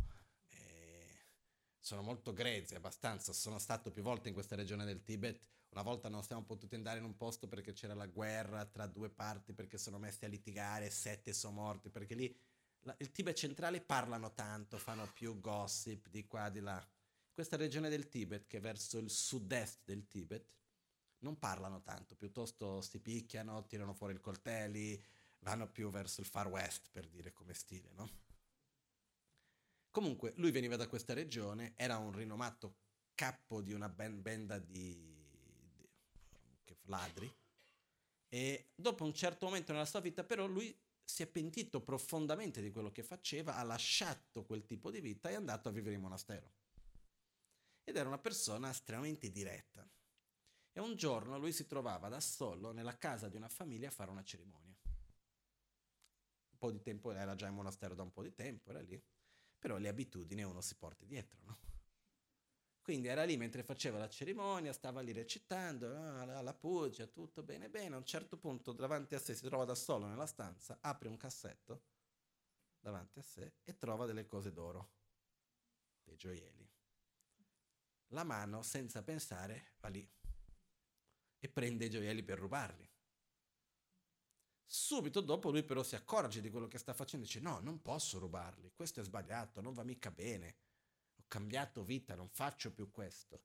sono molto grezzi abbastanza. Sono stato più volte in questa regione del Tibet, una volta non siamo potuti andare in un posto perché c'era la guerra tra due parti, perché sono messi a litigare, 7 sono morti, perché lì il Tibet centrale parlano tanto, fanno più gossip di qua di là. Questa regione del Tibet, che è verso il sud-est del Tibet, non parlano tanto, piuttosto si picchiano, tirano fuori i coltelli, vanno più verso il Far West, per dire, come stile, no? Comunque, lui veniva da questa regione, era un rinomato capo di una banda di ladri, e dopo un certo momento nella sua vita, però, lui si è pentito profondamente di quello che faceva, ha lasciato quel tipo di vita e è andato a vivere in monastero. Ed era una persona estremamente diretta. E un giorno lui si trovava da solo nella casa di una famiglia a fare una cerimonia. Un po' di tempo, era già in monastero da un po' di tempo, era lì, però le abitudini uno si porta dietro, no? Quindi era lì mentre faceva la cerimonia, stava lì recitando, la pugia, tutto bene bene, a un certo punto davanti a sé si trova da solo nella stanza, apre un cassetto davanti a sé e trova delle cose d'oro, dei gioielli. La mano, senza pensare, va lì e prende i gioielli per rubarli. Subito dopo lui però si accorge di quello che sta facendo e dice no, non posso rubarli, questo è sbagliato, non va mica bene, ho cambiato vita, non faccio più questo.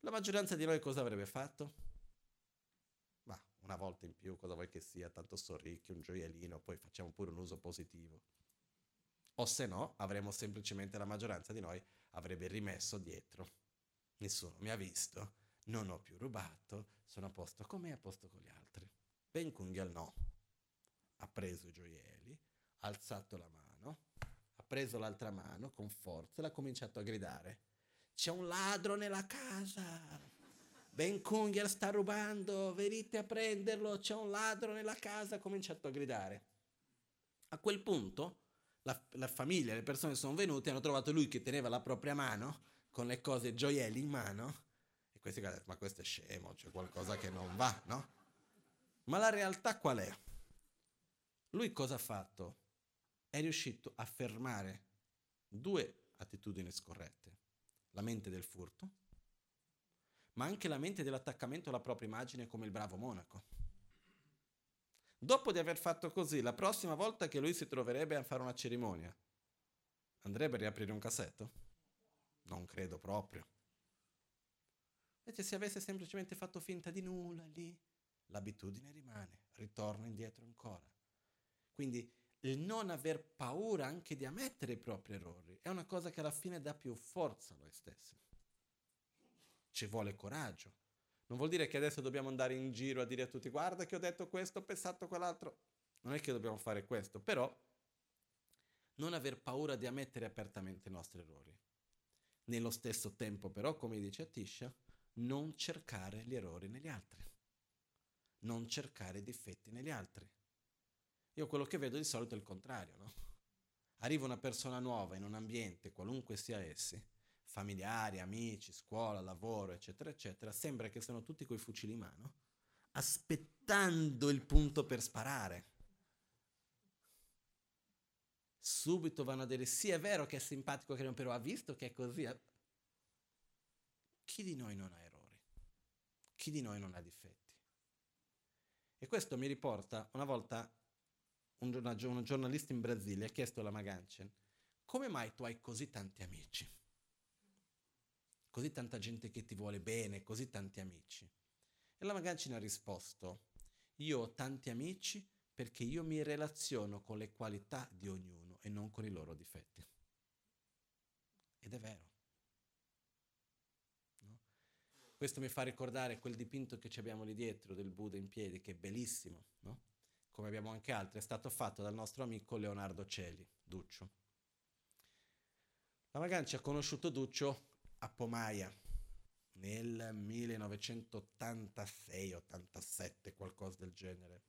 La maggioranza di noi cosa avrebbe fatto? Va, una volta in più, cosa vuoi che sia, tanto sorricchio, un gioiellino, poi facciamo pure un uso positivo. O se no, avremo semplicemente, la maggioranza di noi avrebbe rimesso dietro: nessuno mi ha visto, non ho più rubato, sono a posto con me, a posto con gli altri. Ben Kungel no. Ha preso i gioielli, ha alzato la mano, ha preso l'altra mano con forza e l'ha cominciato a gridare: c'è un ladro nella casa! Ben Kungel sta rubando, venite a prenderlo, c'è un ladro nella casa! Ha cominciato a gridare. A quel punto la famiglia, le persone sono venute, hanno trovato lui che teneva la propria mano con le cose, i gioielli in mano, e questi hanno detto: ma questo è scemo, c'è qualcosa che non va, no? Ma la realtà qual è? Lui cosa ha fatto? È riuscito a fermare due attitudini scorrette: la mente del furto, ma anche la mente dell'attaccamento alla propria immagine come il bravo monaco. Dopo di aver fatto così, la prossima volta che lui si troverebbe a fare una cerimonia, andrebbe a riaprire un cassetto? Non credo proprio. Invece, se avesse semplicemente fatto finta di nulla lì, l'abitudine rimane, ritorna indietro ancora. Quindi il non aver paura anche di ammettere i propri errori è una cosa che alla fine dà più forza a noi stessi. Ci vuole coraggio. Non vuol dire che adesso dobbiamo andare in giro a dire a tutti: guarda che ho detto questo, ho pensato quell'altro. Non è che dobbiamo fare questo, però non aver paura di ammettere apertamente i nostri errori. Nello stesso tempo però, come dice Atisha, non cercare gli errori negli altri. Non cercare i difetti negli altri. Io quello che vedo di solito è il contrario, no? Arriva una persona nuova in un ambiente, qualunque sia essi, familiari, amici, scuola, lavoro, eccetera, eccetera, sembra che sono tutti coi fucili in mano, aspettando il punto per sparare. Subito vanno a dire: sì, è vero che è simpatico, che non, però ha visto che è così. Chi di noi non ha errori? Chi di noi non ha difetti? E questo mi riporta, una volta un giornalista in Brasile ha chiesto alla Lama Gangchen: come mai tu hai così tanti amici? Così tanta gente che ti vuole bene, così tanti amici. E Lama Gangchen ha risposto: io ho tanti amici perché io mi relaziono con le qualità di ognuno e non con i loro difetti. Ed è vero. No? Questo mi fa ricordare quel dipinto che ci abbiamo lì dietro del Buddha in piedi, che è bellissimo, no? Come abbiamo anche altri, è stato fatto dal nostro amico Leonardo Celi, Duccio. Lama Gangchen ha conosciuto Duccio a Pomaia nel 1986-87, qualcosa del genere,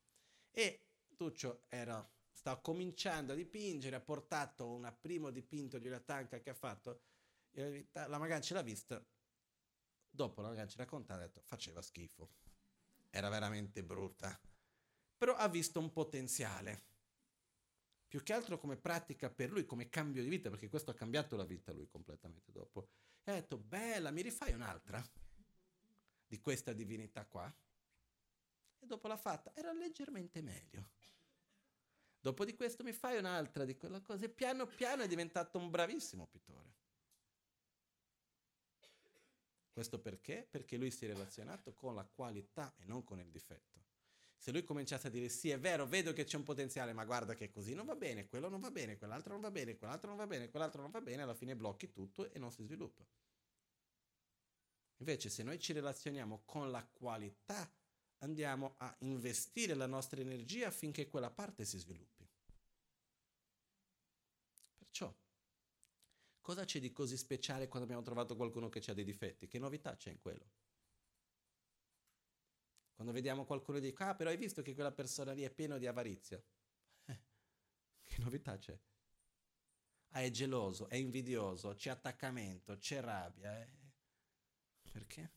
e Duccio stava cominciando a dipingere, ha portato un primo dipinto di una tanca che ha fatto, la Magancia l'ha vista, dopo la Magancia l'ha contata e ha detto: faceva schifo, era veramente brutta, però ha visto un potenziale, più che altro come pratica per lui, come cambio di vita, perché questo ha cambiato la vita lui completamente dopo. E ha detto: bella, mi rifai un'altra di questa divinità qua? E dopo l'ha fatta, era leggermente meglio. Dopo di questo mi fai un'altra di quella cosa, e piano piano è diventato un bravissimo pittore. Questo perché? Perché lui si è relazionato con la qualità e non con il difetto. Se lui cominciasse a dire: sì, è vero, vedo che c'è un potenziale, ma guarda che così non va bene, quello non va bene, quell'altro non va bene, quell'altro non va bene, quell'altro non va bene, alla fine blocchi tutto e non si sviluppa. Invece, se noi ci relazioniamo con la qualità, andiamo a investire la nostra energia affinché quella parte si sviluppi. Perciò, cosa c'è di così speciale quando abbiamo trovato qualcuno che ha dei difetti? Che novità c'è in quello? Quando vediamo qualcuno e dico: ah, però hai visto che quella persona lì è piena di avarizia? Che novità c'è? Ah, è geloso, è invidioso, c'è attaccamento, c'è rabbia. Perché?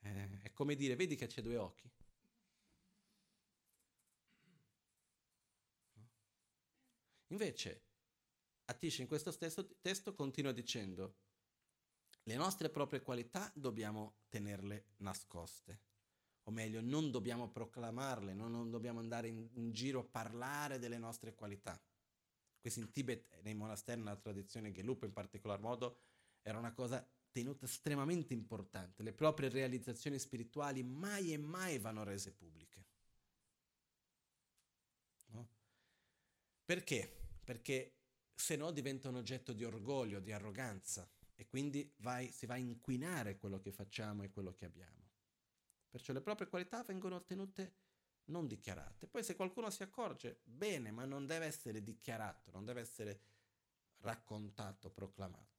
È come dire: vedi che c'è due occhi? No? Invece, Atisha in questo stesso testo continua dicendo: le nostre proprie qualità dobbiamo tenerle nascoste. O meglio, non dobbiamo proclamarle, non dobbiamo andare in giro a parlare delle nostre qualità. Questo in Tibet, nei monasteri, nella tradizione Gelupa in particolar modo, era una cosa tenuta estremamente importante. Le proprie realizzazioni spirituali mai e mai vanno rese pubbliche. No? Perché? Perché se no diventa un oggetto di orgoglio, di arroganza, e quindi si va a inquinare quello che facciamo e quello che abbiamo. Perciò le proprie qualità vengono ottenute non dichiarate. Poi se qualcuno si accorge, bene, ma non deve essere dichiarato, non deve essere raccontato, proclamato.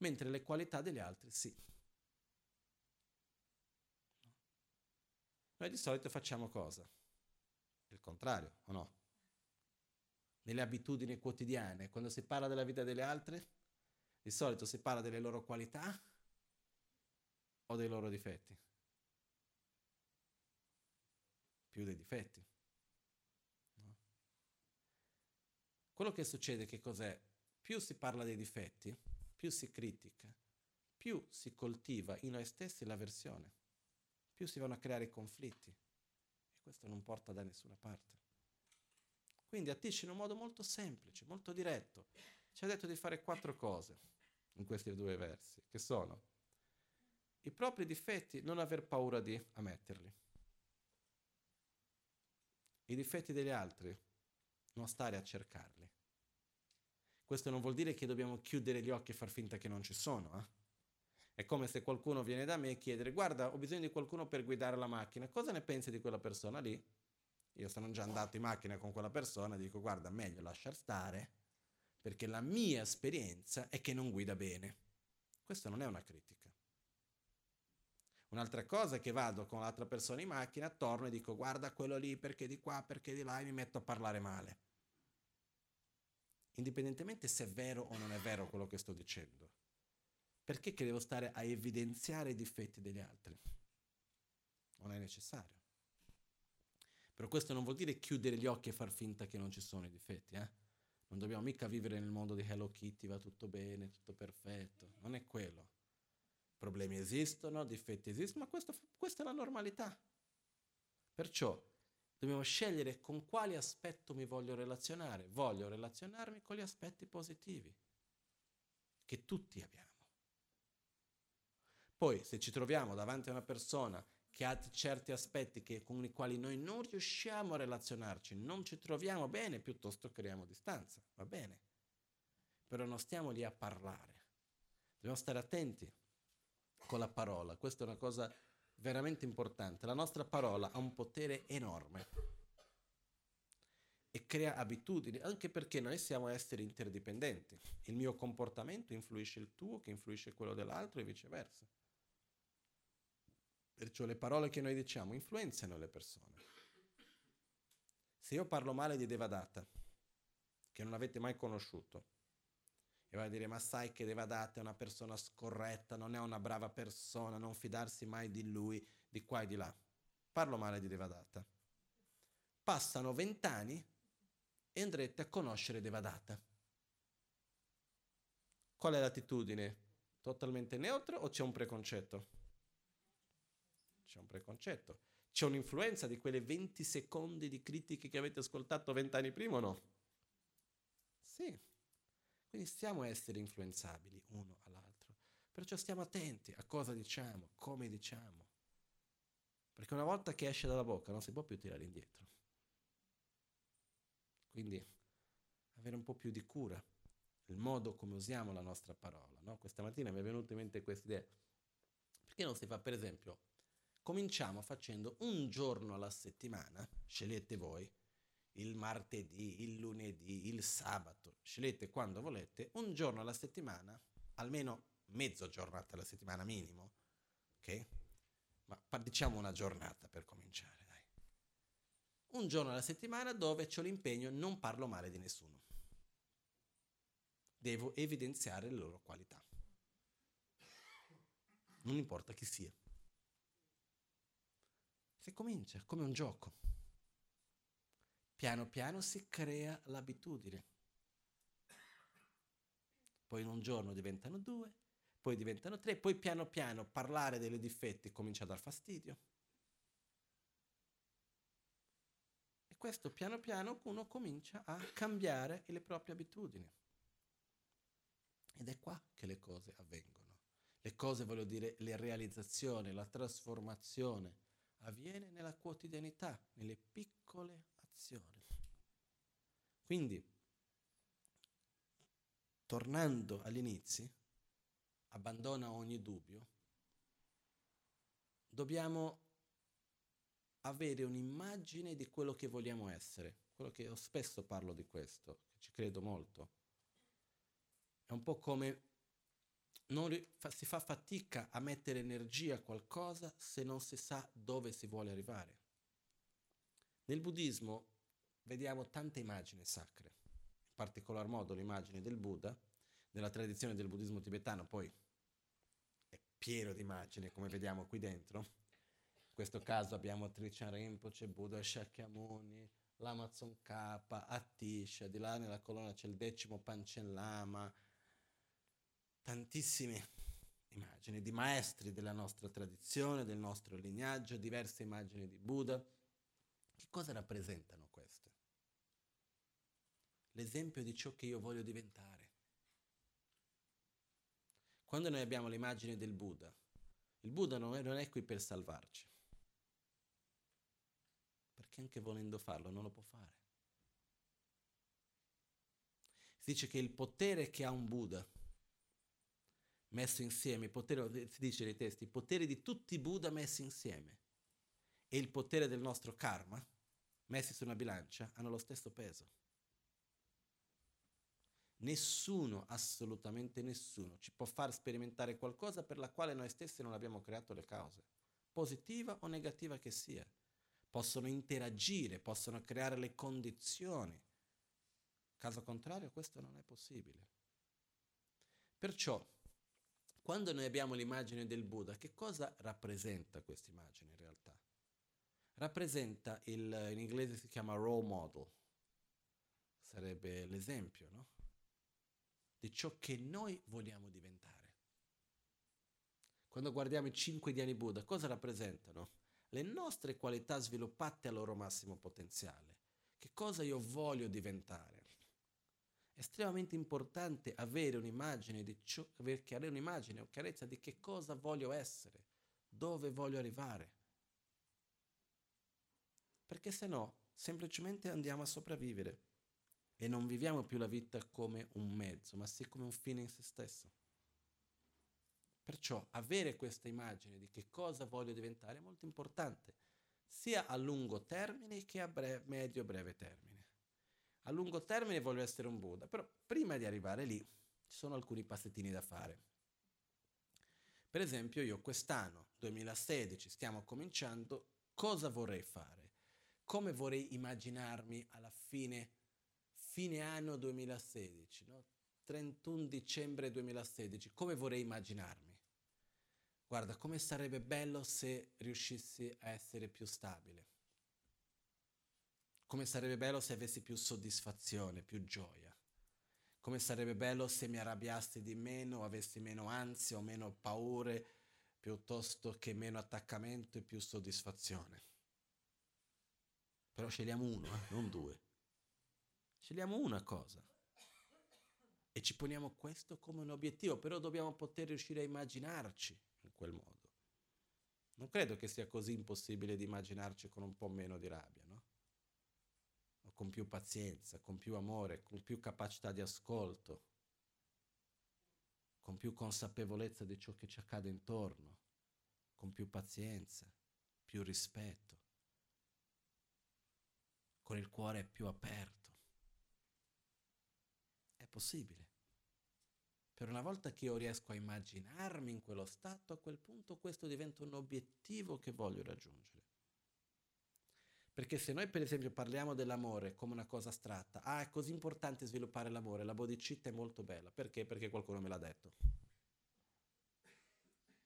Mentre le qualità degli altri sì. Noi di solito facciamo cosa? Il contrario, o no? Nelle abitudini quotidiane, quando si parla della vita degli altri, di solito si parla delle loro qualità o dei loro difetti? Più dei difetti. No? Quello che succede, che cos'è? Più si parla dei difetti, più si critica, più si coltiva in noi stessi l'avversione, più si vanno a creare conflitti, e questo non porta da nessuna parte. Quindi Atisha in un modo molto semplice, molto diretto, ci ha detto di fare 4 cose in questi 2 versi, che sono i propri difetti, non aver paura di ammetterli, i difetti degli altri, non stare a cercarli. Questo non vuol dire che dobbiamo chiudere gli occhi e far finta che non ci sono. È come se qualcuno viene da me e chiede, guarda, ho bisogno di qualcuno per guidare la macchina, cosa ne pensi di quella persona lì? Io sono già andato in macchina con quella persona e dico, guarda, meglio lasciar stare, perché la mia esperienza è che non guida bene. Questo non è una critica. Un'altra cosa è che vado con l'altra persona in macchina, torno e dico, guarda quello lì, perché di qua, perché di là, e mi metto a parlare male. Indipendentemente se è vero o non è vero quello che sto dicendo. Perché che devo stare a evidenziare i difetti degli altri? Non è necessario. Però questo non vuol dire chiudere gli occhi e far finta che non ci sono i difetti. Non dobbiamo mica vivere nel mondo di Hello Kitty, va tutto bene, tutto perfetto. Non è quello. Problemi esistono, difetti esistono, ma questa è la normalità. Perciò dobbiamo scegliere con quale aspetto mi voglio relazionare. Voglio relazionarmi con gli aspetti positivi, che tutti abbiamo. Poi, se ci troviamo davanti a una persona che ha certi aspetti con i quali noi non riusciamo a relazionarci, non ci troviamo bene, piuttosto creiamo distanza, va bene? Però non stiamo lì a parlare. Dobbiamo stare attenti con la parola. Questa è una cosa veramente importante. La nostra parola ha un potere enorme e crea abitudini, anche perché noi siamo esseri interdipendenti. Il mio comportamento influisce il tuo, che influisce quello dell'altro, e viceversa. Perciò le parole che noi diciamo influenzano le persone. Se io parlo male di Devadatta, che non avete mai conosciuto, e vai a dire, ma sai che Devadatta è una persona scorretta, non è una brava persona, non fidarsi mai di lui, di qua e di là. Parlo male di Devadatta. Passano 20 anni e andrete a conoscere Devadatta. Qual è l'attitudine? Totalmente neutra o c'è un preconcetto? C'è un preconcetto. C'è un'influenza di quelle 20 secondi di critiche che avete ascoltato 20 anni prima o no? Sì. Quindi siamo esseri influenzabili uno all'altro. Perciò stiamo attenti a cosa diciamo, come diciamo. Perché una volta che esce dalla bocca non si può più tirare indietro. Quindi avere un po' più di cura, il modo come usiamo la nostra parola. No? Questa mattina mi è venuta in mente questa idea. Perché non si fa, per esempio, cominciamo facendo un giorno alla settimana, scegliete voi, il martedì, il lunedì, il sabato, scegliete quando volete, un giorno alla settimana, almeno mezza giornata alla settimana minimo, ok? Ma diciamo una giornata per cominciare, dai. Un giorno alla settimana dove c'ho l'impegno, non parlo male di nessuno. Devo evidenziare le loro qualità. Non importa chi sia. Si comincia come un gioco. Piano piano si crea l'abitudine. Poi in un giorno diventano 2, poi diventano 3, poi piano piano parlare dei difetti comincia a dar fastidio. E questo piano piano uno comincia a cambiare le proprie abitudini. Ed è qua che le cose avvengono. Le cose, voglio dire, le realizzazioni, la trasformazione avviene nella quotidianità, nelle piccole azioni. Quindi, tornando agli inizi, abbandona ogni dubbio, dobbiamo avere un'immagine di quello che vogliamo essere. Quello che io spesso parlo di questo, che ci credo molto. È un po' come si fa fatica a mettere energia a qualcosa se non si sa dove si vuole arrivare. Nel buddismo vediamo tante immagini sacre, in particolar modo l'immagine del Buddha. Nella tradizione del buddismo tibetano poi è pieno di immagini, come vediamo qui dentro. In questo caso abbiamo Trichan Rinpoche, Buddha Shakyamuni, Lama Tsongkapa, Atisha, di là nella colonna c'è il 10° Panchen Lama, tantissime immagini di maestri della nostra tradizione, del nostro lignaggio, diverse immagini di Buddha. Che cosa rappresentano queste? L'esempio di ciò che io voglio diventare. Quando noi abbiamo l'immagine del Buddha, il Buddha non è qui per salvarci, perché anche volendo farlo non lo può fare. Si dice che il potere che ha un Buddha, messo insieme, si dice nei testi, i poteri di tutti i Buddha messi insieme e il potere del nostro karma, messi su una bilancia, hanno lo stesso peso. Nessuno, assolutamente nessuno, ci può far sperimentare qualcosa per la quale noi stessi non abbiamo creato le cause, positiva o negativa che sia. Possono interagire, possono creare le condizioni. Caso contrario, questo non è possibile. Perciò, quando noi abbiamo l'immagine del Buddha, che cosa rappresenta questa immagine in realtà? Rappresenta, in inglese si chiama role model, sarebbe l'esempio, no? Di ciò che noi vogliamo diventare. Quando guardiamo i 5 dhyani Buddha, cosa rappresentano? Le nostre qualità sviluppate al loro massimo potenziale. Che cosa io voglio diventare? È estremamente importante avere un'immagine di ciò, avere un'immagine o chiarezza di che cosa voglio essere, dove voglio arrivare. Perché se no, semplicemente andiamo a sopravvivere e non viviamo più la vita come un mezzo, ma sì come un fine in se stesso. Perciò avere questa immagine di che cosa voglio diventare è molto importante, sia a lungo termine che a medio-breve termine. A lungo termine voglio essere un Buddha, però prima di arrivare lì ci sono alcuni passettini da fare. Per esempio io quest'anno, 2016, stiamo cominciando, cosa vorrei fare? Come vorrei immaginarmi alla fine anno 2016, no? 31 dicembre 2016, come vorrei immaginarmi? Guarda, come sarebbe bello se riuscissi a essere più stabile. Come sarebbe bello se avessi più soddisfazione, più gioia. Come sarebbe bello se mi arrabbiassi di meno, avessi meno ansia o meno paure, piuttosto che meno attaccamento e più soddisfazione. Però scegliamo uno, non due. Scegliamo una cosa. E ci poniamo questo come un obiettivo, però dobbiamo poter riuscire a immaginarci in quel modo. Non credo che sia così impossibile di immaginarci con un po' meno di rabbia, no? O con più pazienza, con più amore, con più capacità di ascolto, con più consapevolezza di ciò che ci accade intorno, con più pazienza, più rispetto, con il cuore più aperto. È possibile. Per una volta che io riesco a immaginarmi in quello stato, a quel punto questo diventa un obiettivo che voglio raggiungere. Perché se noi per esempio parliamo dell'amore come una cosa astratta, è così importante sviluppare l'amore, la bodhicitta è molto bella. Perché? Perché qualcuno me l'ha detto.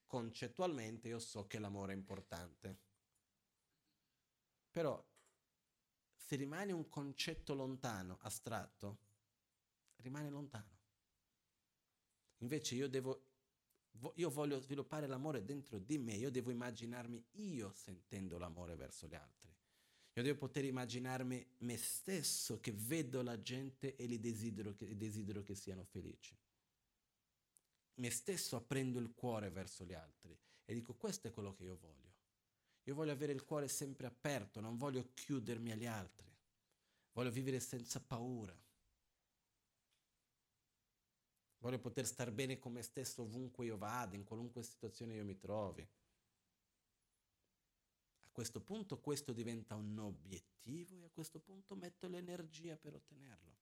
Concettualmente io so che l'amore è importante. Però se rimane un concetto lontano, astratto, rimane lontano. Invece io voglio sviluppare l'amore dentro di me, io devo immaginarmi io sentendo l'amore verso gli altri. Io devo poter immaginarmi me stesso che vedo la gente e li desidero che siano felici. me stesso aprendo il cuore verso gli altri e dico: questo è quello che io voglio. Io voglio avere il cuore sempre aperto, non voglio chiudermi agli altri, voglio vivere senza paura, voglio poter star bene con me stesso ovunque io vada, in qualunque situazione io mi trovi. A questo punto questo diventa un obiettivo e a questo punto metto l'energia per ottenerlo.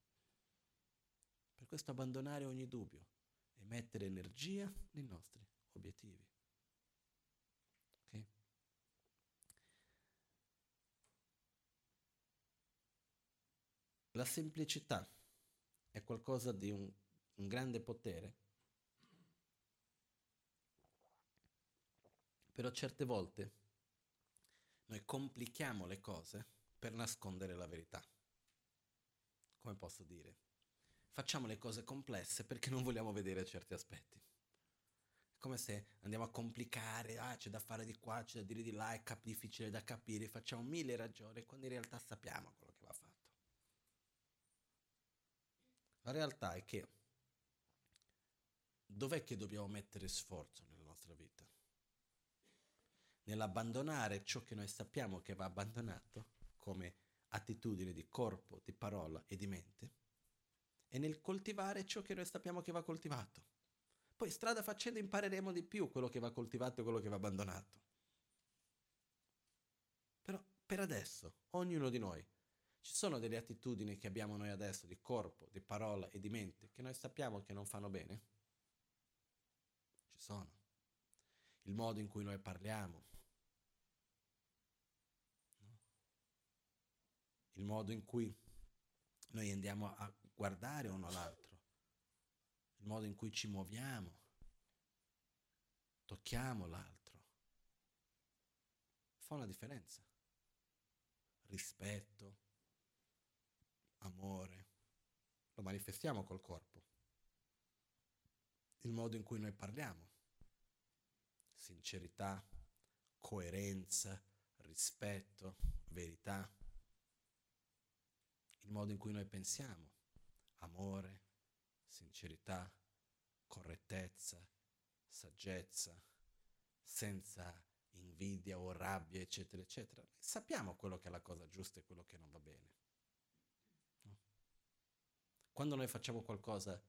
Per questo abbandonare ogni dubbio e mettere energia nei nostri obiettivi. Ok? La semplicità è qualcosa di un grande potere, però certe volte noi complichiamo le cose per nascondere la verità. Come posso dire? Facciamo le cose complesse perché non vogliamo vedere certi aspetti. È come se andiamo a complicare, c'è da fare di qua, c'è da dire di là, è difficile da capire, facciamo 1000 ragioni quando in realtà sappiamo quello che va fatto. La realtà è che dov'è che dobbiamo mettere sforzo nella nostra vita? Nell'abbandonare ciò che noi sappiamo che va abbandonato, come attitudine di corpo, di parola e di mente, e nel coltivare ciò che noi sappiamo che va coltivato. Poi strada facendo impareremo di più quello che va coltivato e quello che va abbandonato. Però per adesso, ognuno di noi, ci sono delle attitudini che abbiamo noi adesso di corpo, di parola e di mente che noi sappiamo che non fanno bene? Ci sono. Il modo in cui noi parliamo, no? Il modo in cui noi andiamo a guardare uno all'altro, il modo in cui ci muoviamo, tocchiamo l'altro, fa una differenza. Rispetto, amore, lo manifestiamo col corpo, il modo in cui noi parliamo. Sincerità, coerenza, rispetto, verità, il modo in cui noi pensiamo, amore, sincerità, correttezza, saggezza, senza invidia o rabbia, eccetera, eccetera. Sappiamo quello che è la cosa giusta e quello che non va bene. No? Quando noi facciamo qualcosa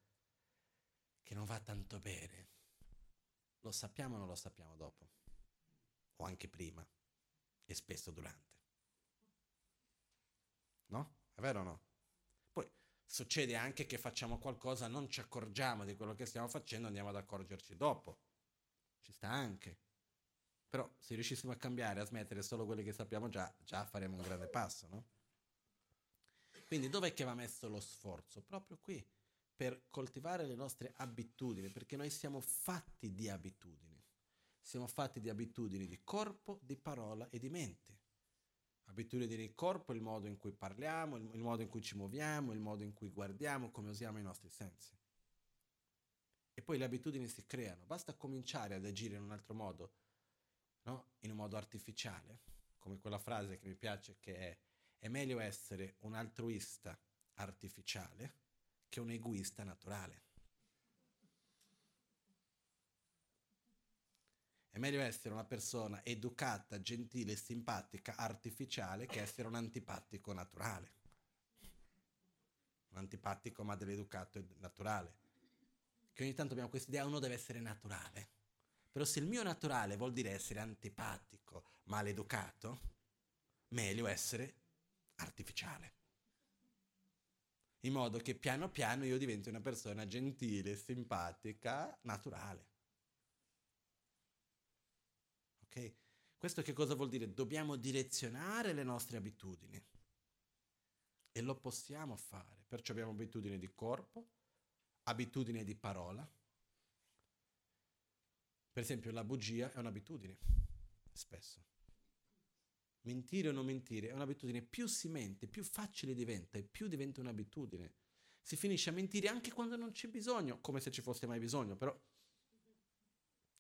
che non va tanto bene, lo sappiamo o non lo sappiamo dopo? O anche prima, e spesso durante. No? È vero o no? Poi succede anche che facciamo qualcosa, non ci accorgiamo di quello che stiamo facendo, andiamo ad accorgerci dopo. Ci sta anche. Però se riuscissimo a cambiare, a smettere solo quelli che sappiamo già faremo un grande passo, no? Quindi dov'è che va messo lo sforzo? Proprio qui. Per coltivare le nostre abitudini, perché noi siamo fatti di abitudini. Siamo fatti di abitudini di corpo, di parola e di mente. Abitudini di corpo, il modo in cui parliamo, il modo in cui ci muoviamo, il modo in cui guardiamo, come usiamo i nostri sensi. E poi le abitudini si creano. Basta cominciare ad agire in un altro modo, no? In un modo artificiale, come quella frase che mi piace che è meglio essere un altruista artificiale che un egoista naturale. È meglio essere una persona educata, gentile, simpatica, artificiale, che essere un antipatico naturale. Un antipatico ma dell'educato e naturale. Che ogni tanto abbiamo questa idea, uno deve essere naturale. Però se il mio naturale vuol dire essere antipatico, maleducato, meglio essere artificiale. In modo che piano piano io diventi una persona gentile, simpatica, naturale. Ok? Questo che cosa vuol dire? Dobbiamo direzionare le nostre abitudini. E lo possiamo fare. Perciò abbiamo abitudini di corpo, abitudini di parola. Per esempio la bugia è un'abitudine, spesso. Mentire o non mentire è un'abitudine, più si mente, più facile diventa e più diventa un'abitudine. Si finisce a mentire anche quando non c'è bisogno, come se ci fosse mai bisogno, però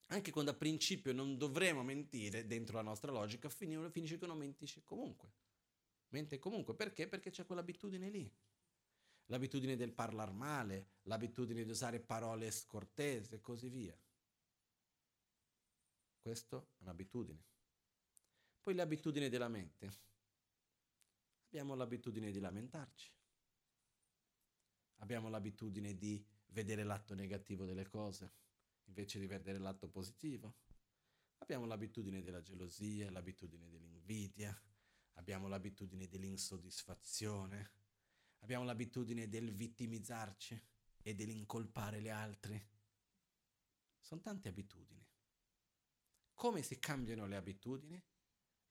anche quando a principio non dovremmo mentire, dentro la nostra logica, finisce che non mentisce comunque. Mente comunque, perché? Perché c'è quell'abitudine lì. l'abitudine del parlar male, l'abitudine di usare parole scortese e così via. Questo è un'abitudine. Poi l'abitudine della mente. Abbiamo l'abitudine di lamentarci. Abbiamo l'abitudine di vedere l'atto negativo delle cose invece di vedere l'atto positivo. Abbiamo l'abitudine della gelosia, l'abitudine dell'invidia, abbiamo l'abitudine dell'insoddisfazione, abbiamo l'abitudine del vittimizzarci e dell'incolpare gli altri. Sono tante abitudini. Come si cambiano le abitudini?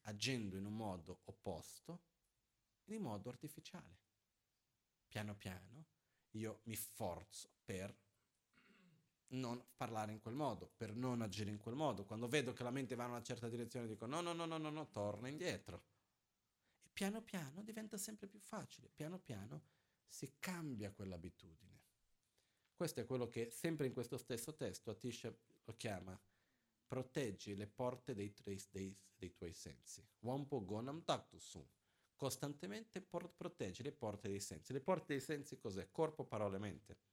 Agendo in un modo opposto, in modo artificiale. Piano piano io mi forzo per non parlare in quel modo, per non agire in quel modo. Quando vedo che la mente va in una certa direzione dico no, torna indietro. E piano piano diventa sempre più facile, piano piano si cambia quell'abitudine. Questo è quello che sempre in questo stesso testo Atisha lo chiama proteggi le porte dei tuoi sensi. Wampo gonam taktusun. Costantemente proteggi le porte dei sensi. Le porte dei sensi cos'è? Corpo, parole, mente.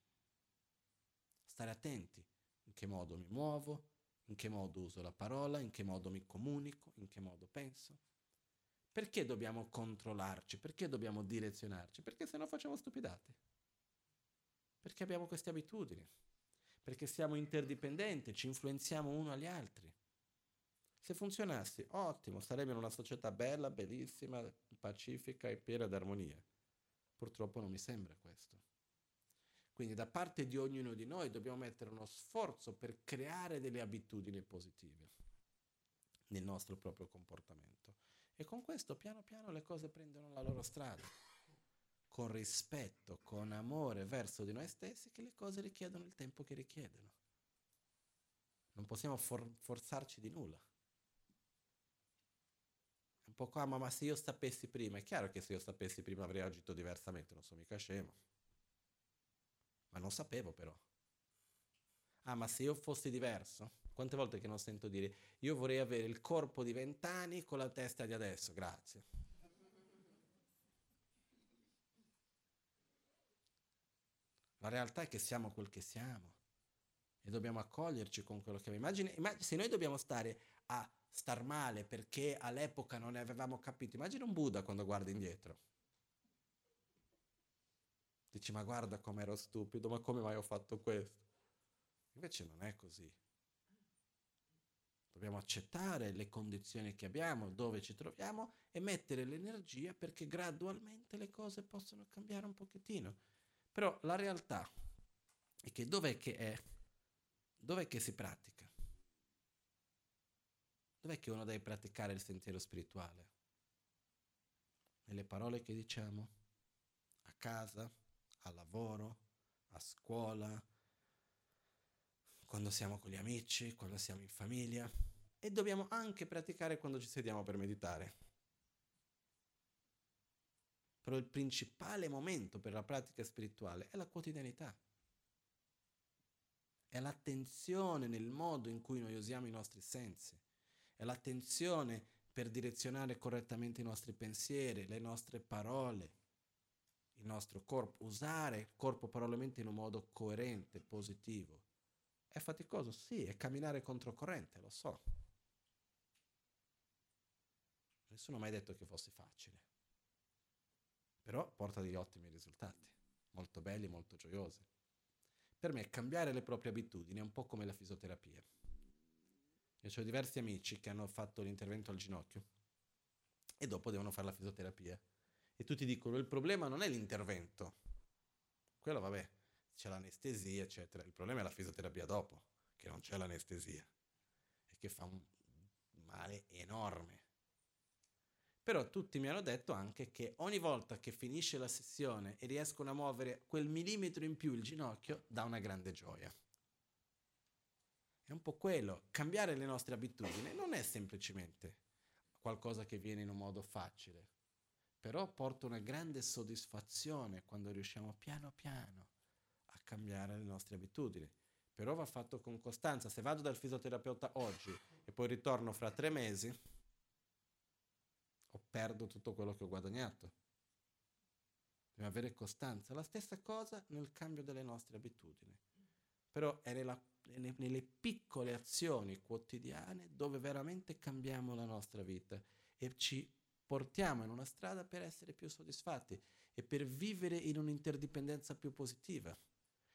Stare attenti in che modo mi muovo, in che modo uso la parola, in che modo mi comunico, in che modo penso. Perché dobbiamo controllarci? Perché dobbiamo direzionarci? Perché sennò facciamo stupidate. Perché abbiamo queste abitudini. Perché siamo interdipendenti, ci influenziamo uno agli altri. Se funzionassi, ottimo, saremmo in una società bella, bellissima, pacifica e piena d'armonia. Purtroppo non mi sembra questo. Quindi da parte di ognuno di noi dobbiamo mettere uno sforzo per creare delle abitudini positive nel nostro proprio comportamento. E con questo piano piano le cose prendono la loro strada. Con rispetto, con amore verso di noi stessi, che le cose richiedono il tempo che richiedono. Non possiamo forzarci di nulla. Un po' qua, ma se io sapessi prima, è chiaro che se io sapessi prima avrei agito diversamente, non sono mica scemo. Ma non sapevo però. Ah, ma se io fossi diverso? Quante volte che non sento dire io vorrei avere il corpo di 20 anni con la testa di adesso, grazie. La realtà è che siamo quel che siamo e dobbiamo accoglierci con quello che abbiamo. Immagina, se noi dobbiamo stare a star male perché all'epoca non ne avevamo capito, immagina un Buddha quando guarda indietro. Dici, ma guarda come ero stupido, ma come mai ho fatto questo? Invece non è così. Dobbiamo accettare le condizioni che abbiamo, dove ci troviamo, e mettere l'energia perché gradualmente le cose possono cambiare un pochettino. Però la realtà è che dov'è che si pratica? Dov'è che uno deve praticare il sentiero spirituale? Nelle parole che diciamo? A casa? Al lavoro, a scuola, quando siamo con gli amici, quando siamo in famiglia, e dobbiamo anche praticare quando ci sediamo per meditare. Però il principale momento per la pratica spirituale è la quotidianità, è l'attenzione nel modo in cui noi usiamo i nostri sensi, è l'attenzione per direzionare correttamente i nostri pensieri, le nostre parole, il nostro corpo, usare il corpo probabilmente in un modo coerente, positivo. È faticoso? Sì, è camminare controcorrente, lo so. Nessuno ha mai detto che fosse facile. Però porta degli ottimi risultati, molto belli, molto gioiosi. Per me cambiare le proprie abitudini è un po' come la fisioterapia. Io ho diversi amici che hanno fatto l'intervento al ginocchio e dopo devono fare la fisioterapia. E tutti dicono il problema non è l'intervento, quello vabbè, c'è l'anestesia eccetera, il problema è la fisioterapia dopo, che non c'è l'anestesia e che fa un male enorme. Però tutti mi hanno detto anche che ogni volta che finisce la sessione e riescono a muovere quel millimetro in più il ginocchio dà una grande gioia. È un po' quello, cambiare le nostre abitudini non è semplicemente qualcosa che viene in un modo facile. Però porta una grande soddisfazione quando riusciamo piano piano a cambiare le nostre abitudini. Però va fatto con costanza. Se vado dal fisioterapeuta oggi e poi ritorno fra 3 mesi, perdo tutto quello che ho guadagnato. avere costanza, la stessa cosa nel cambio delle nostre abitudini. Però è nelle piccole azioni quotidiane dove veramente cambiamo la nostra vita e ci portiamo in una strada per essere più soddisfatti e per vivere in un'interdipendenza più positiva.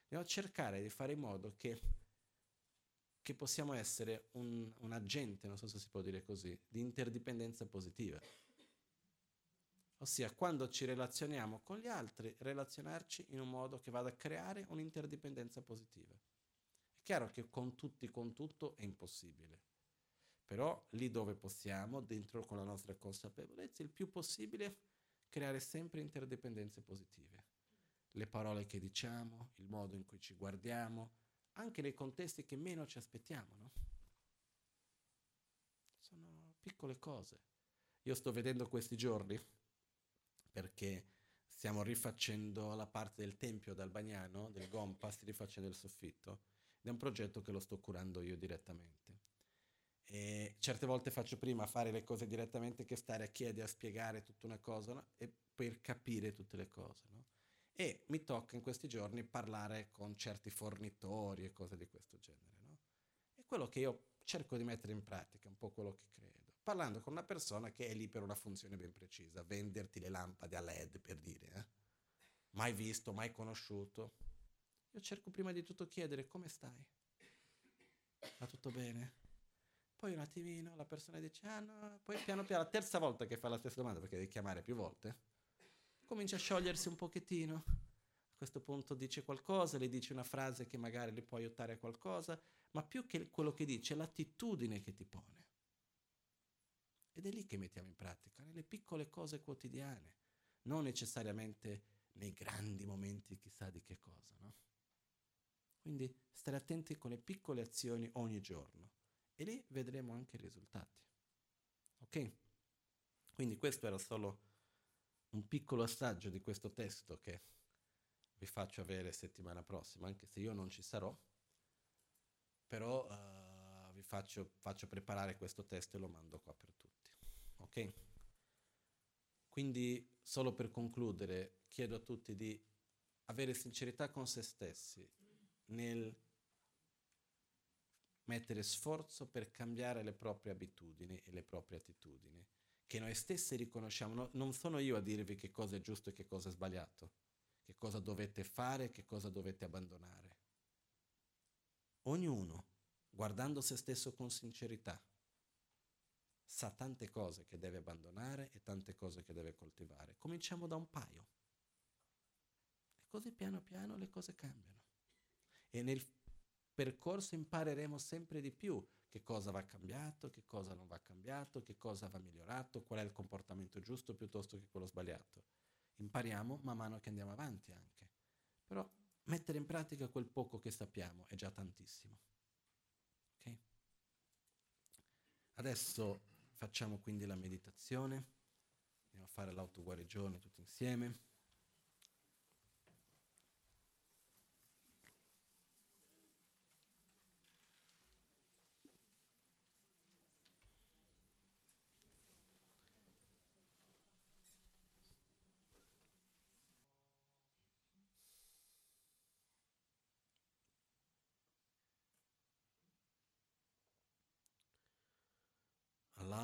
Dobbiamo cercare di fare in modo che possiamo essere un agente, non so se si può dire così, di interdipendenza positiva. Ossia, quando ci relazioniamo con gli altri, relazionarci in un modo che vada a creare un'interdipendenza positiva. È chiaro che con tutti, con tutto, è impossibile. Però, lì dove possiamo, dentro con la nostra consapevolezza, il più possibile creare sempre interdipendenze positive. Le parole che diciamo, il modo in cui ci guardiamo, anche nei contesti che meno ci aspettiamo, no? Sono piccole cose. Io sto vedendo questi giorni, perché stiamo rifacendo la parte del tempio dal Bagnano, del Gompa, si rifacendo il soffitto. Ed è un progetto che lo sto curando io direttamente. E certe volte faccio prima fare le cose direttamente che stare a chiedere, a spiegare tutta una cosa, no? E per capire tutte le cose, no? E mi tocca in questi giorni parlare con certi fornitori e cose di questo genere, no? E quello che io cerco di mettere in pratica, un po' quello che credo, parlando con una persona che è lì per una funzione ben precisa, venderti le lampade a LED, per dire, mai visto, mai conosciuto. Io cerco prima di tutto chiedere: come stai? Va tutto bene? Poi un attimino la persona dice: ah no, poi piano piano, la terza volta che fa la stessa domanda, perché devi chiamare più volte, comincia a sciogliersi un pochettino. A questo punto dice qualcosa, le dice una frase che magari le può aiutare a qualcosa, ma più che quello che dice è l'attitudine che ti pone. Ed è lì che mettiamo in pratica, nelle piccole cose quotidiane, non necessariamente nei grandi momenti chissà di che cosa, no? Quindi stare attenti con le piccole azioni ogni giorno e lì vedremo anche i risultati. Ok? Quindi questo era solo un piccolo assaggio di questo testo che vi faccio avere settimana prossima, anche se io non ci sarò, però vi faccio preparare questo testo e lo mando qua per tutti. Ok? Quindi, solo per concludere, chiedo a tutti di avere sincerità con se stessi nel mettere sforzo per cambiare le proprie abitudini e le proprie attitudini, che noi stessi riconosciamo. No, non sono io a dirvi che cosa è giusto e che cosa è sbagliato, che cosa dovete fare e che cosa dovete abbandonare. Ognuno, guardando se stesso con sincerità, sa tante cose che deve abbandonare e tante cose che deve coltivare. Cominciamo da un paio. E così piano piano le cose cambiano. E nel percorso impareremo sempre di più che cosa va cambiato, che cosa non va cambiato, che cosa va migliorato, qual è il comportamento giusto piuttosto che quello sbagliato. Impariamo man mano che andiamo avanti anche. Però mettere in pratica quel poco che sappiamo è già tantissimo. Adesso facciamo quindi la meditazione, andiamo a fare l'autoguarigione tutti insieme.